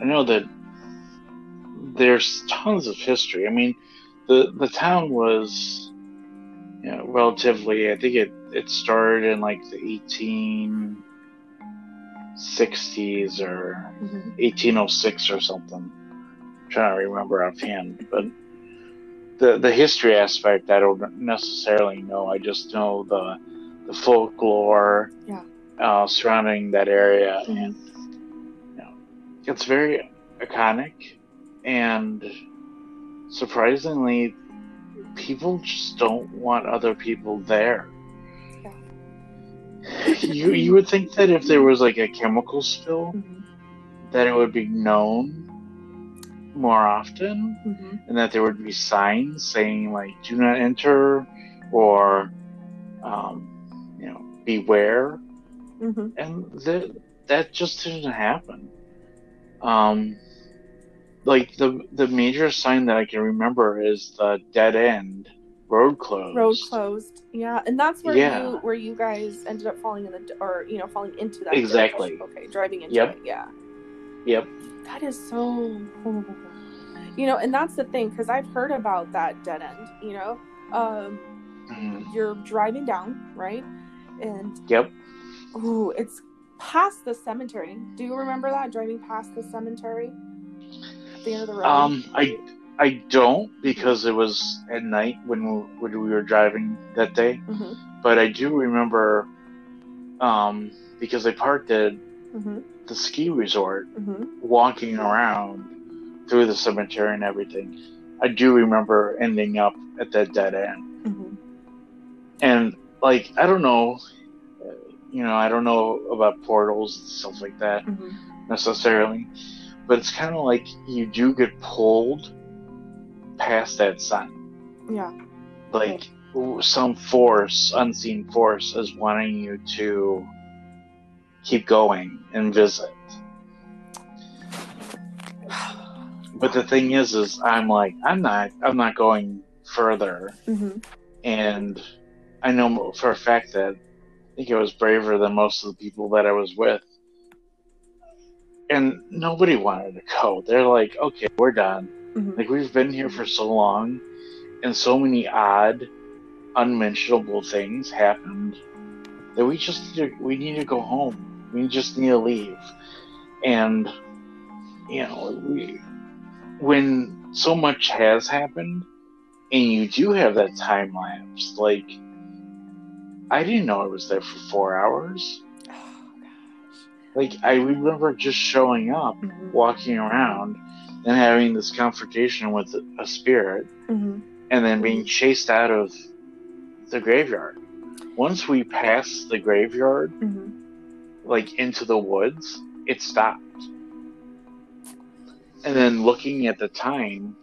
I know that there's tons of history. I mean, the town was, you know, relatively, I think it started in like the 1860s or 1806 or something. I'm trying to remember offhand, but the history aspect, I don't necessarily know. I just know the folklore surrounding that area, mm-hmm. and it's very iconic, and surprisingly, people just don't want other people there. Yeah. You would think that if there was like a chemical spill, mm-hmm. that it would be known more often, mm-hmm. and that there would be signs saying like "do not enter" or "beware," mm-hmm. and that just didn't happen. Like the major sign that I can remember is the dead end, road closed. Road closed, yeah, and that's where you guys ended up falling in falling into that. Exactly. Okay, driving into it. Yeah. Yep. That is so horrible. And that's the thing, because I've heard about that dead end, mm-hmm. you're driving down, right? And yep. Ooh, it's past the cemetery. Do you remember that, driving past the cemetery? At the end of the road? I don't, because it was at night when we were driving that day. Mm-hmm. But I do remember, because I parked it, mm-hmm. the ski resort, mm-hmm. walking around through the cemetery and everything. I do remember ending up at that dead end. Mm-hmm. And like, I don't know about portals and stuff like that, mm-hmm. necessarily, but it's kind of like you do get pulled past that sign. Yeah. Like some unseen force is wanting you to keep going and visit. But the thing is I'm not going further. Mm-hmm. And I know for a fact that I think I was braver than most of the people that I was with. And nobody wanted to go. They're like, okay, we're done. Mm-hmm. Like, we've been here for so long and so many odd, unmentionable things happened that we just need to go home. We just need to leave. And, when so much has happened, and you do have that time lapse, like, I didn't know I was there for 4 hours. Oh, gosh. Like, I remember just showing up, mm-hmm. walking around, and having this confrontation with a spirit, mm-hmm. and then being chased out of the graveyard. Once we passed the graveyard, mm-hmm. like into the woods, it stopped. And then looking at the time,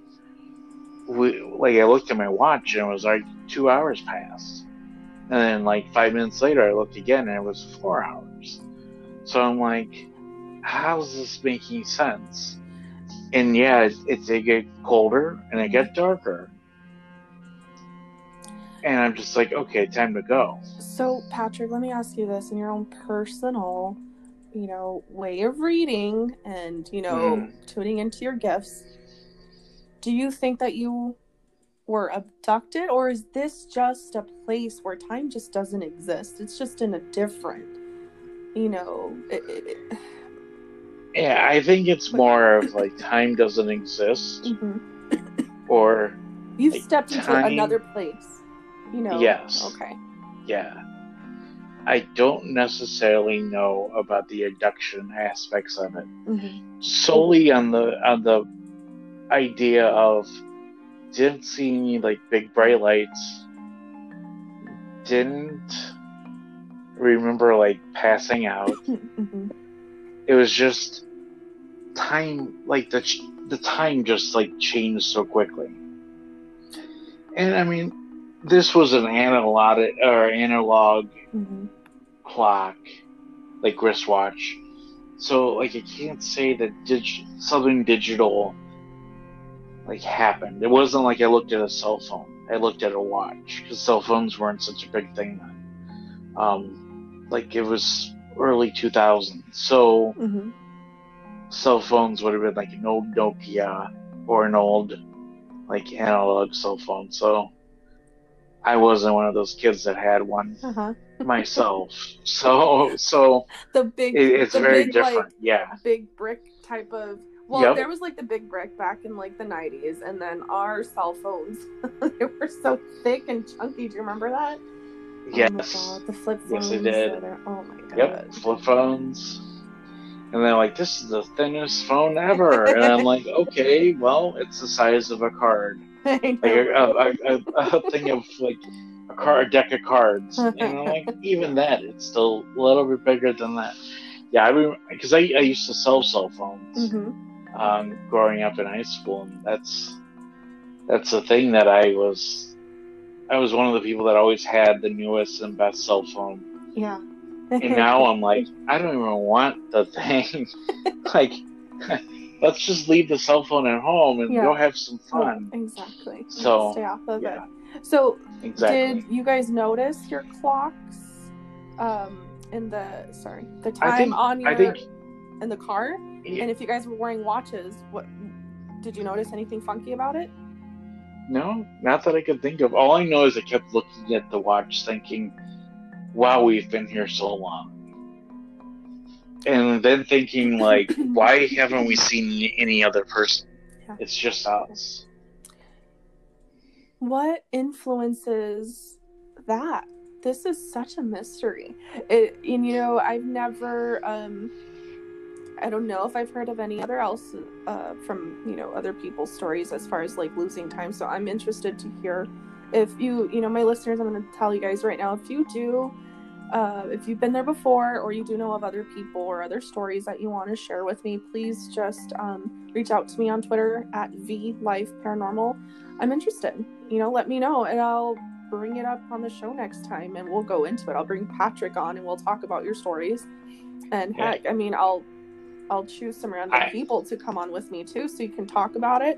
I looked at my watch and it was like 2 hours passed. And then like 5 minutes later, I looked again and it was 4 hours. So I'm like, how's this making sense? And yeah, it get colder and it got darker. And I'm just like, okay, time to go. So, Patrick, let me ask you this in your own personal, way of reading and, tuning into your gifts. Do you think that you were abducted, or is this just a place where time just doesn't exist? It's just in a different, Yeah, I think it's more of like time doesn't exist, mm-hmm. or you've stepped into another place. Yes. Okay. Yeah. I don't necessarily know about the abduction aspects of it. Mm-hmm. Solely on the idea of didn't see any like big bright lights. Didn't remember like passing out. Mm-hmm. It was just time, like the time just like changed so quickly. And I mean, this was an analog mm-hmm. clock, like wristwatch. So, like, I can't say that something digital, like, happened. It wasn't like I looked at a cell phone. I looked at a watch, because cell phones weren't such a big thing then. It was early 2000s. So, mm-hmm. cell phones would have been, like, an old Nokia or an old, like, analog cell phone. So I wasn't one of those kids that had one myself. So the big, it's very different. Like, yeah. Big brick type of Well, yep. There was like the big brick back in like the 90s, and then our cell phones, they were so thick and chunky. Do you remember that? Yes. Oh my God, the flip phones. Yes, they did. Oh my God. Yep, flip phones. And they're like, this is the thinnest phone ever. And I'm like, okay, well, it's the size of a card. Like a thing of like a card, a deck of cards. And I'm like, even that, it's still a little bit bigger than that. Yeah, I remember, because I used to sell cell phones growing up in high school, and that's the thing that I was one of the people that always had the newest and best cell phone. Yeah. And now I'm like, I don't even want the thing. Like, let's just leave the cell phone at home and go have some fun. Exactly. So stay off of it. So exactly. Did you guys notice your clocks? In the the time in the car, and if you guys were wearing watches, what did you notice? Anything funky about it? No, not that I could think of. All I know is I kept looking at the watch, thinking, "Wow, we've been here so long," and then thinking, "Like, why haven't we seen any other person? Yeah. It's just us." What influences that? This is such a mystery. And you know, I've never, I don't know if I've heard of any other else from, you know, other people's stories as far as like losing time. So I'm interested to hear if you know, my listeners, I'm going to tell you guys right now, if you do, if you've been there before, or you do know of other people or other stories that you want to share with me, please just reach out to me on Twitter at @VLifeParanormal. I'm interested, you know, let me know and I'll bring it up on the show next time and we'll go into it. I'll bring Patrick on and we'll talk about your stories, and heck, I mean, I'll choose some random people to come on with me too, so you can talk about it.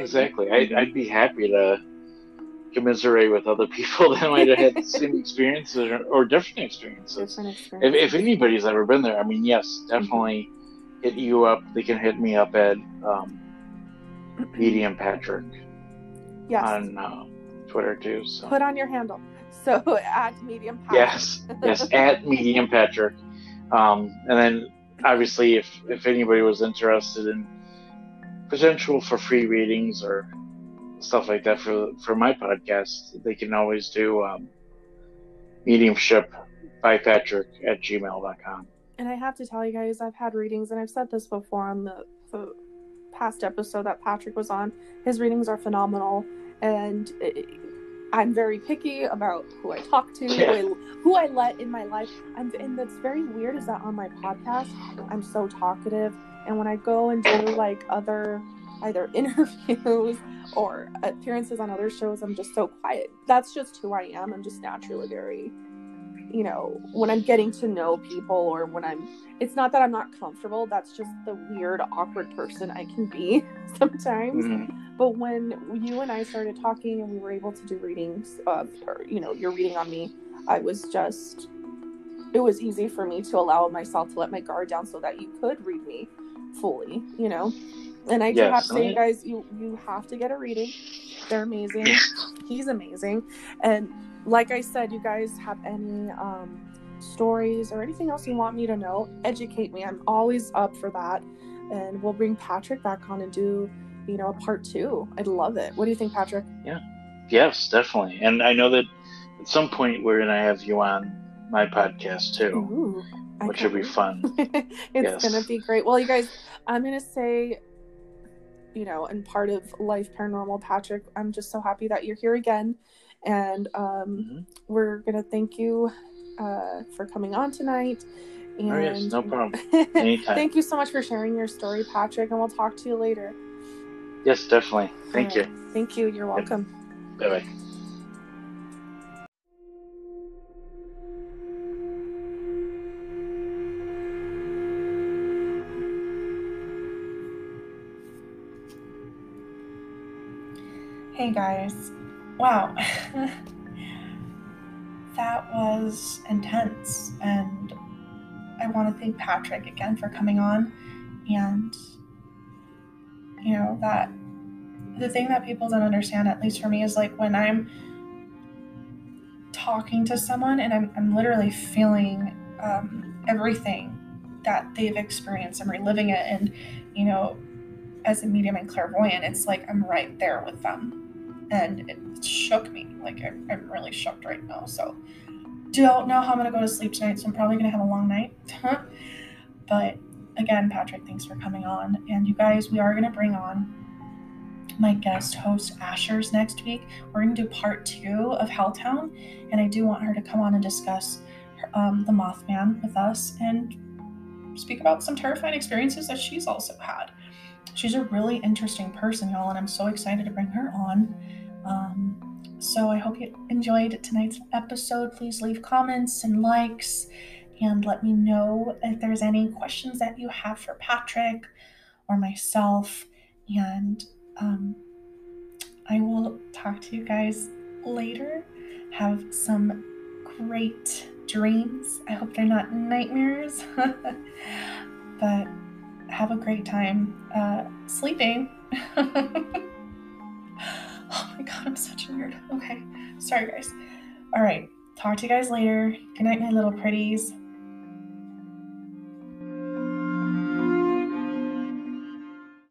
Exactly. I'd be happy to commiserate with other people that might have had the same experiences or different experiences. If anybody's ever been there, I mean, yes, definitely hit you up. They can hit me up at Medium Patrick on Twitter too. So. Put on your handle. So at Medium Patrick. Yes, at Medium Patrick. And then obviously if anybody was interested in potential for free readings or stuff like that for my podcast, they can always do mediumshipbypatrick@gmail.com. And I have to tell you guys, I've had readings, and I've said this before on the past episode that Patrick was on. His readings are phenomenal. And I'm very picky about who I talk to, who I let in my life. And that's very weird is that on my podcast, I'm so talkative. And when I go and do like other either interviews or appearances on other shows, I'm just so quiet. That's just who I am. I'm just naturally very, you know, when I'm getting to know people or when it's not that I'm not comfortable. That's just the weird, awkward person I can be sometimes. Mm-hmm. But when you and I started talking and we were able to do readings or, you know, your reading on me, it was easy for me to allow myself to let my guard down so that you could read me fully, you know? And I do have to say, you guys, you have to get a reading. They're amazing. He's amazing. And like I said, you guys have any stories or anything else you want me to know, educate me. I'm always up for that. And we'll bring Patrick back on and do, you know, a part 2. I'd love it. What do you think, Patrick? Yeah. Yes, definitely. And I know that at some point we're going to have you on my podcast too. Ooh, which will be fun. It's going to be great. Well, you guys, I'm going to say, you know, and part of Life Paranormal, Patrick, I'm just so happy that you're here again. And we're going to thank you for coming on tonight. And, oh, yes, no problem. Anytime. Thank you so much for sharing your story, Patrick, and we'll talk to you later. Yes, definitely. Thank you. Thank you. You're welcome. Bye-bye. Hey, guys. Wow, that was intense, and I want to thank Patrick again for coming on, and, you know, that the thing that people don't understand, at least for me, is like when I'm talking to someone and I'm literally feeling everything that they've experienced, I'm reliving it, and, you know, as a medium and clairvoyant, it's like I'm right there with them, and it shook me. Like I'm really shook right now, so don't know how I'm gonna go to sleep tonight, so I'm probably gonna have a long night. But again, Patrick, thanks for coming on. And you guys, we are gonna bring on my guest host Asher's next week. We're gonna do part 2 of Helltown, and I do want her to come on and discuss the Mothman with us and speak about some terrifying experiences that she's also had. She's a really interesting person, y'all, and I'm so excited to bring her on. So I hope you enjoyed tonight's episode. Please leave comments and likes and let me know if there's any questions that you have for Patrick or myself. And I will talk to you guys later. Have some great dreams. I hope they're not nightmares. But have a great time sleeping. Oh my god, I'm such a weirdo. Okay, sorry guys. All right, talk to you guys later. Good night, my little pretties.